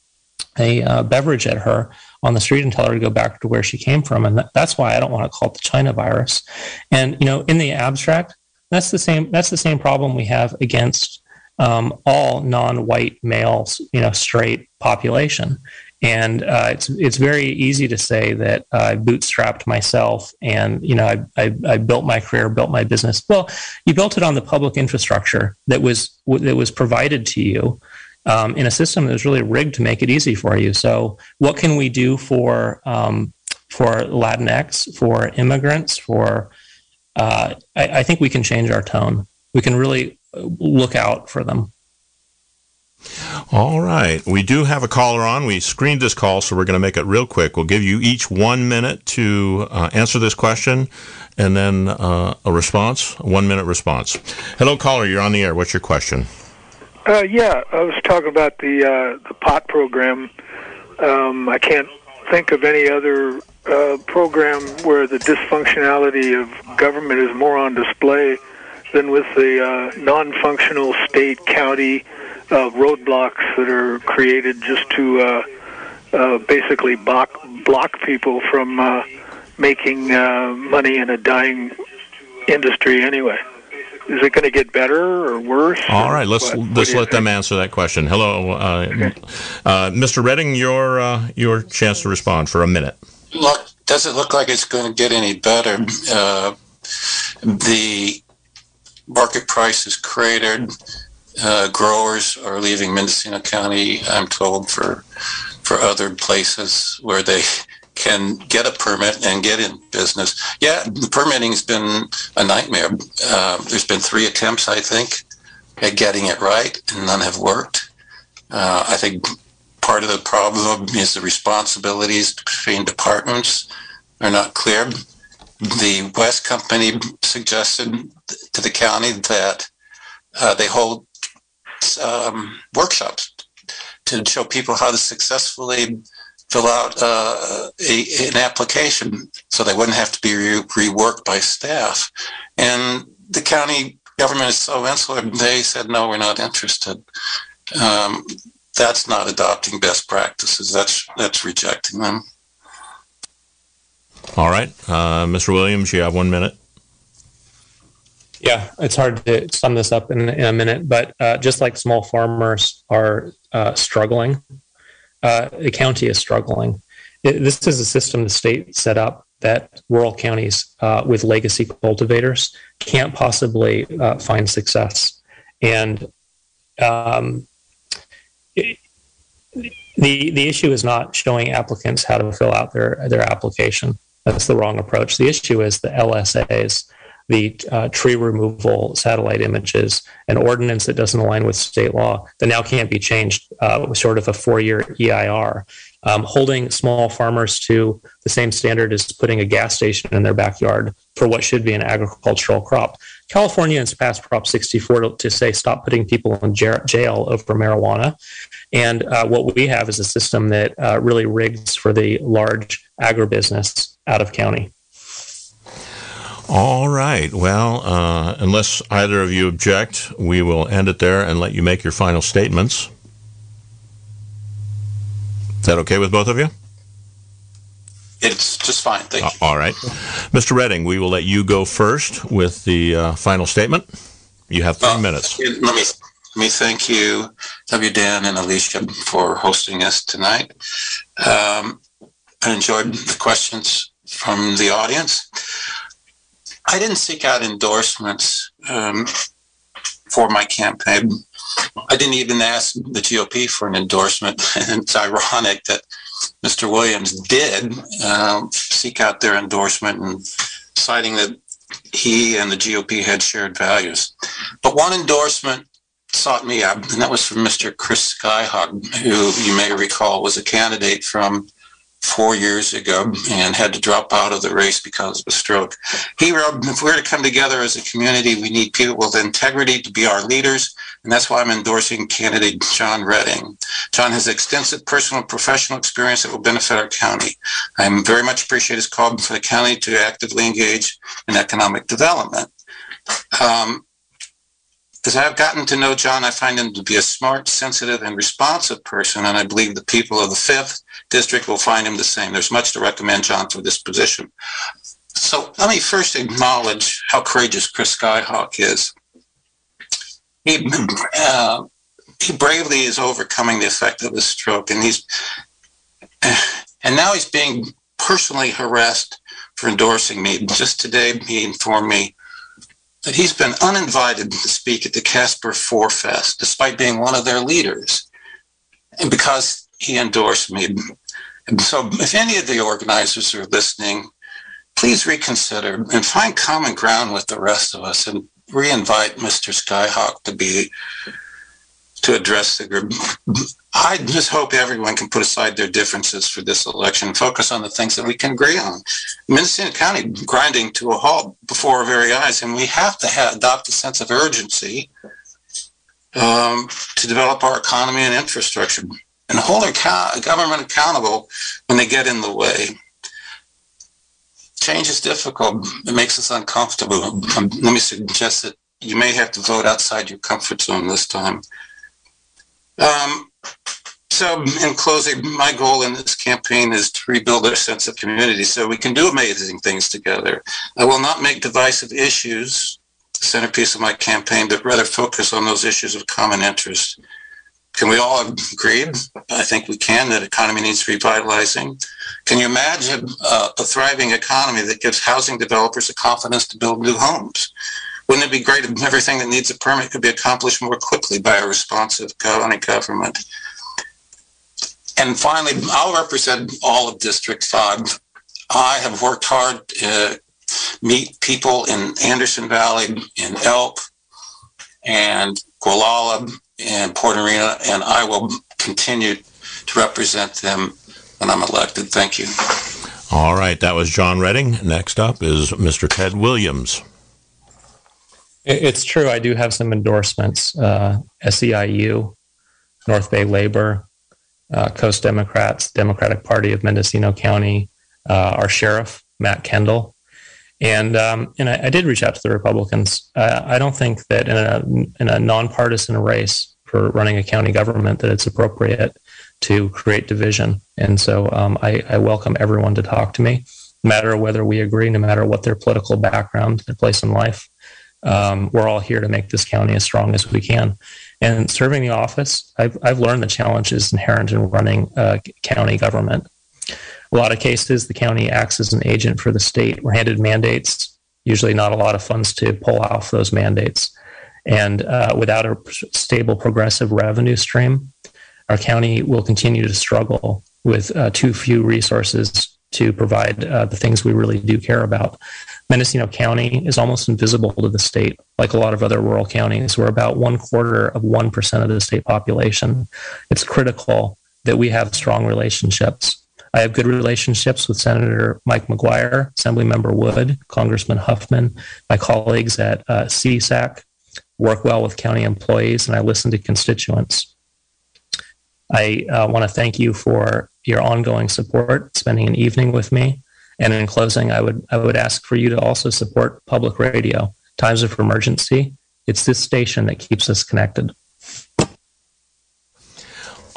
a uh, beverage at her on the street and tell her to go back to where she came from. And that, that's why I don't want to call it the China virus. And, you know, in the abstract, that's the same, that's the same problem we have against um, all non-white males, you know, straight population. And uh, it's, it's very easy to say that uh, I bootstrapped myself and, you know, I, I, I built my career, built my business. Well, you built it on the public infrastructure that was, that was provided to you. Um, in a system that was really rigged to make it easy for you. So what can we do for um, for Latinx, for immigrants, for, uh, I, I think we can change our tone. We can really look out for them. All right. We do have a caller on. We screened this call, so we're going to make it real quick. We'll give you each one minute to uh, answer this question, and then uh, a response, a one-minute response. Hello, caller. You're on the air. What's your question? Uh, yeah, I was talking about the, uh, the pot program. Um, I can't think of any other uh, program where the dysfunctionality of government is more on display than with the uh, non-functional state, county uh, roadblocks that are created just to uh, uh, basically block, block people from uh, making uh, money in a dying industry anyway. Is it going to get better or worse? All right, let's what, let's what let them answer that question. Hello, uh, okay. uh, Mister Redding, your uh, your chance to respond for a minute. Look, doesn't look like it's going to get any better. Uh, the market price is cratered. Uh, growers are leaving Mendocino County, I'm told, for for other places where they can get a permit and get in business. Yeah, the permitting's been a nightmare. Uh, there's been three attempts, I think, at getting it right, and none have worked. Uh, I think part of the problem is the responsibilities between departments are not clear. The West Company suggested to the county that uh, they hold um, workshops to show people how to successfully fill out uh, a, an application so they wouldn't have to be re- reworked by staff. And the county government is so insular, they said, no, we're not interested. Um, that's not adopting best practices. That's, that's rejecting them. All right. Uh, Mister Williams, you have one minute. Yeah, it's hard to sum this up in, in a minute, but uh, just like small farmers are uh, struggling, Uh, the county is struggling. It, this is a system the state set up that rural counties uh, with legacy cultivators can't possibly uh, find success. And um, it, the the issue is not showing applicants how to fill out their, their application. That's the wrong approach. The issue is the L S As, the uh, tree removal satellite images, an ordinance that doesn't align with state law that now can't be changed uh, with sort of a four-year E I R. Um, holding small farmers to the same standard as putting a gas station in their backyard for what should be an agricultural crop. California has passed Prop sixty-four to, to say stop putting people in j- jail over marijuana. And uh, what we have is a system that uh, really rigs for the large agribusiness out of county. All right. Well, uh, unless either of you object, we will end it there and let you make your final statements. Is that okay with both of you? It's just fine. Thank you. All right. Mister Redding, we will let you go first with the uh, final statement. You have three uh, minutes. Let me, let me thank you, W. Dan and Alicia, for hosting us tonight. Um, I enjoyed the questions from the audience. I didn't seek out endorsements um, for my campaign. I didn't even ask the G O P for an endorsement. And it's ironic that Mister Williams did uh, seek out their endorsement, and citing that he and the G O P had shared values. But one endorsement sought me out, and that was from Mister Chris Skyhawk, who you may recall was a candidate from four years ago and had to drop out of the race because of a stroke. He wrote, if we're to come together as a community, we need people with integrity to be our leaders, and that's why I'm endorsing candidate John Redding. John has extensive personal and professional experience that will benefit our county. I very much appreciate his call for the county to actively engage in economic development. Um, As I've gotten to know John, I find him to be a smart, sensitive, and responsive person, and I believe the people of the fifth District will find him the same. There's much to recommend John for this position. So let me first acknowledge how courageous Chris Skyhawk is. He, uh, he bravely is overcoming the effect of his stroke, and he's and now he's being personally harassed for endorsing me. Just today, he informed me that he's been uninvited to speak at the Casper Four Fest, despite being one of their leaders, and because he endorsed me. And so if any of the organizers are listening, please reconsider and find common ground with the rest of us and reinvite Mister Skyhawk to be to address the group. I just hope everyone can put aside their differences for this election and focus on the things that we can agree on. Mendocino County grinding to a halt before our very eyes, and we have to have, adopt a sense of urgency um, to develop our economy and infrastructure and hold our co- government accountable when they get in the way. Change is difficult. It makes us uncomfortable. Um, let me suggest that you may have to vote outside your comfort zone this time. Um, so in closing, my goal in this campaign is to rebuild our sense of community so we can do amazing things together. I will not make divisive issues the centerpiece of my campaign, but rather focus on those issues of common interest. Can we all agree? I think we can, that economy needs revitalizing. Can you imagine uh, a thriving economy that gives housing developers the confidence to build new homes? Wouldn't it be great if everything that needs a permit could be accomplished more quickly by a responsive county government? And finally, I'll represent all of District five. I have worked hard to meet people in Anderson Valley, in Elk, and Gualala, and Port Arena, and I will continue to represent them when I'm elected. Thank you. All right, that was John Redding. Next up is Mister Ted Williams. It's true. I do have some endorsements. Uh, S E I U, North Bay Labor, uh, Coast Democrats, Democratic Party of Mendocino County, uh, our sheriff, Matt Kendall. And um, and I, I did reach out to the Republicans. Uh, I don't think that in a, in a nonpartisan race for running a county government that it's appropriate to create division. And so um, I, I welcome everyone to talk to me, no matter whether we agree, no matter what their political background, their place in life. Um, we're all here to make this county as strong as we can. And serving the office, I've, I've learned the challenges inherent in running uh, county government. A lot of cases, the county acts as an agent for the state. We're handed mandates, usually not a lot of funds to pull off those mandates. And uh, without a stable progressive revenue stream, our county will continue to struggle with uh, too few resources to provide uh, the things we really do care about. Mendocino County is almost invisible to the state, like a lot of other rural counties. We're about one quarter of one percent of the state population. It's critical that we have strong relationships. I have good relationships with Senator Mike McGuire, Assemblymember Wood, Congressman Huffman, my colleagues at uh, C SAC, work well with county employees, and I listen to constituents. I uh, want to thank you for your ongoing support, spending an evening with me. And in closing, I would I would ask for you to also support public radio. Times of emergency, it's this station that keeps us connected.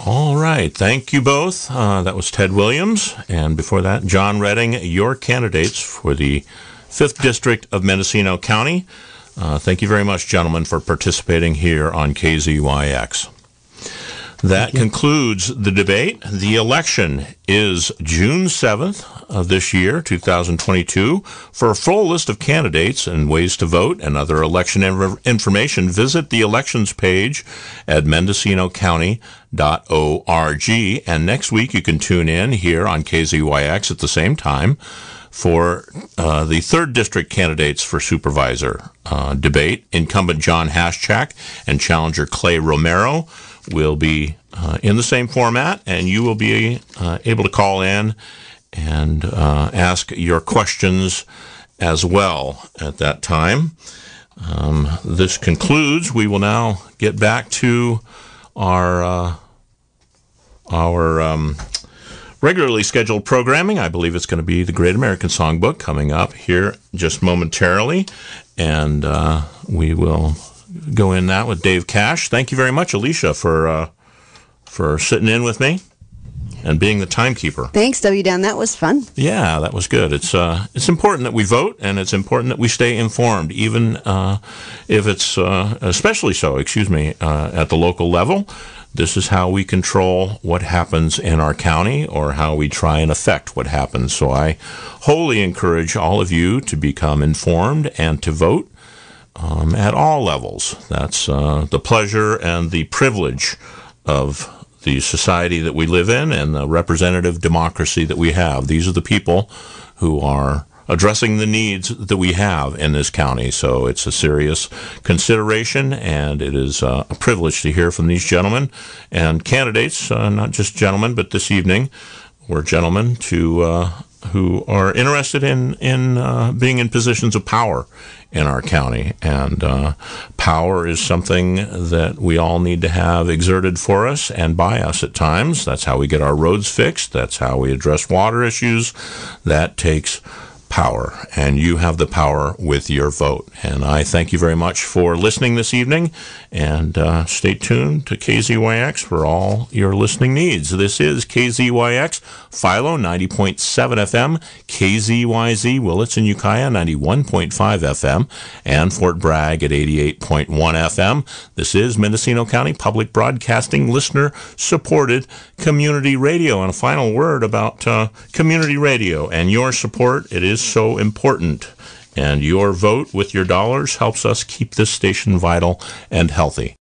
All right. Thank you both. Uh, that was Ted Williams. And before that, John Redding, your candidates for the fifth District of Mendocino County. Uh, thank you very much, gentlemen, for participating here on K Z Y X. That concludes the debate. The election is June seventh of this year, two thousand twenty-two. For a full list of candidates and ways to vote and other election information, visit the elections page at mendocino county dot org. And next week, you can tune in here on K Z Y X at the same time for uh, the third district candidates for supervisor uh, debate. Incumbent John Haschak and challenger Clay Romero will be uh, in the same format, and you will be uh, able to call in and uh, ask your questions as well at that time. Um, this concludes. We will now get back to our uh, our um, regularly scheduled programming. I believe it's going to be the Great American Songbook coming up here just momentarily, and uh, we will go in that with Dave Cash. Thank you very much, Alicia, for uh, for sitting in with me and being the timekeeper. Thanks, W. Dan. That was fun. Yeah, that was good. It's uh, it's important that we vote, and it's important that we stay informed, even uh, if it's uh, especially so. Excuse me, uh, at the local level, this is how we control what happens in our county, or how we try and affect what happens. So I wholly encourage all of you to become informed and to vote. Um, at all levels. That's uh, the pleasure and the privilege of the society that we live in and the representative democracy that we have. These are the people who are addressing the needs that we have in this county. So it's a serious consideration, and it is uh, a privilege to hear from these gentlemen and candidates, uh, not just gentlemen, but this evening we're gentlemen to uh, who are interested in, in uh, being in positions of power in our county. And uh, power is something that we all need to have exerted for us and by us at times. That's how we get our roads fixed. That's how we address water issues. That takes power, and you have the power with your vote. And I thank you very much for listening this evening, and uh, stay tuned to K Z Y X for all your listening needs. This is K Z Y X, Philo, ninety point seven F M, K Z Y Z, Willits and Ukiah, ninety-one point five F M, and Fort Bragg at eighty-eight point one F M. This is Mendocino County Public Broadcasting, listener-supported community radio. And a final word about uh, community radio and your support. It is so important, and your vote with your dollars helps us keep this station vital and healthy.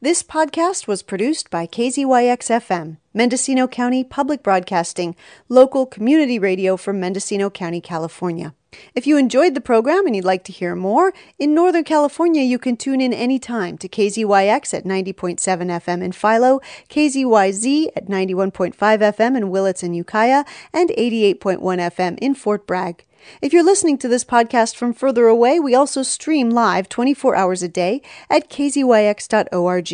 This podcast was produced by K Z Y X F M, Mendocino County Public Broadcasting, local community radio from Mendocino County, California. If you enjoyed the program and you'd like to hear more, in Northern California you can tune in anytime to K Z Y X at ninety point seven F M in Philo, K Z Y Z at ninety-one point five F M in Willits and Ukiah, and eighty-eight point one F M in Fort Bragg. If you're listening to this podcast from further away, we also stream live twenty-four hours a day at K Z Y X dot org,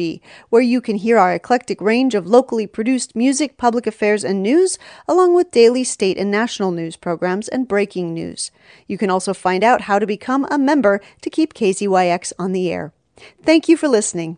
where you can hear our eclectic range of locally produced music, public affairs, and news, along with daily state and national news programs and breaking news. You can also find out how to become a member to keep K Z Y X on the air. Thank you for listening.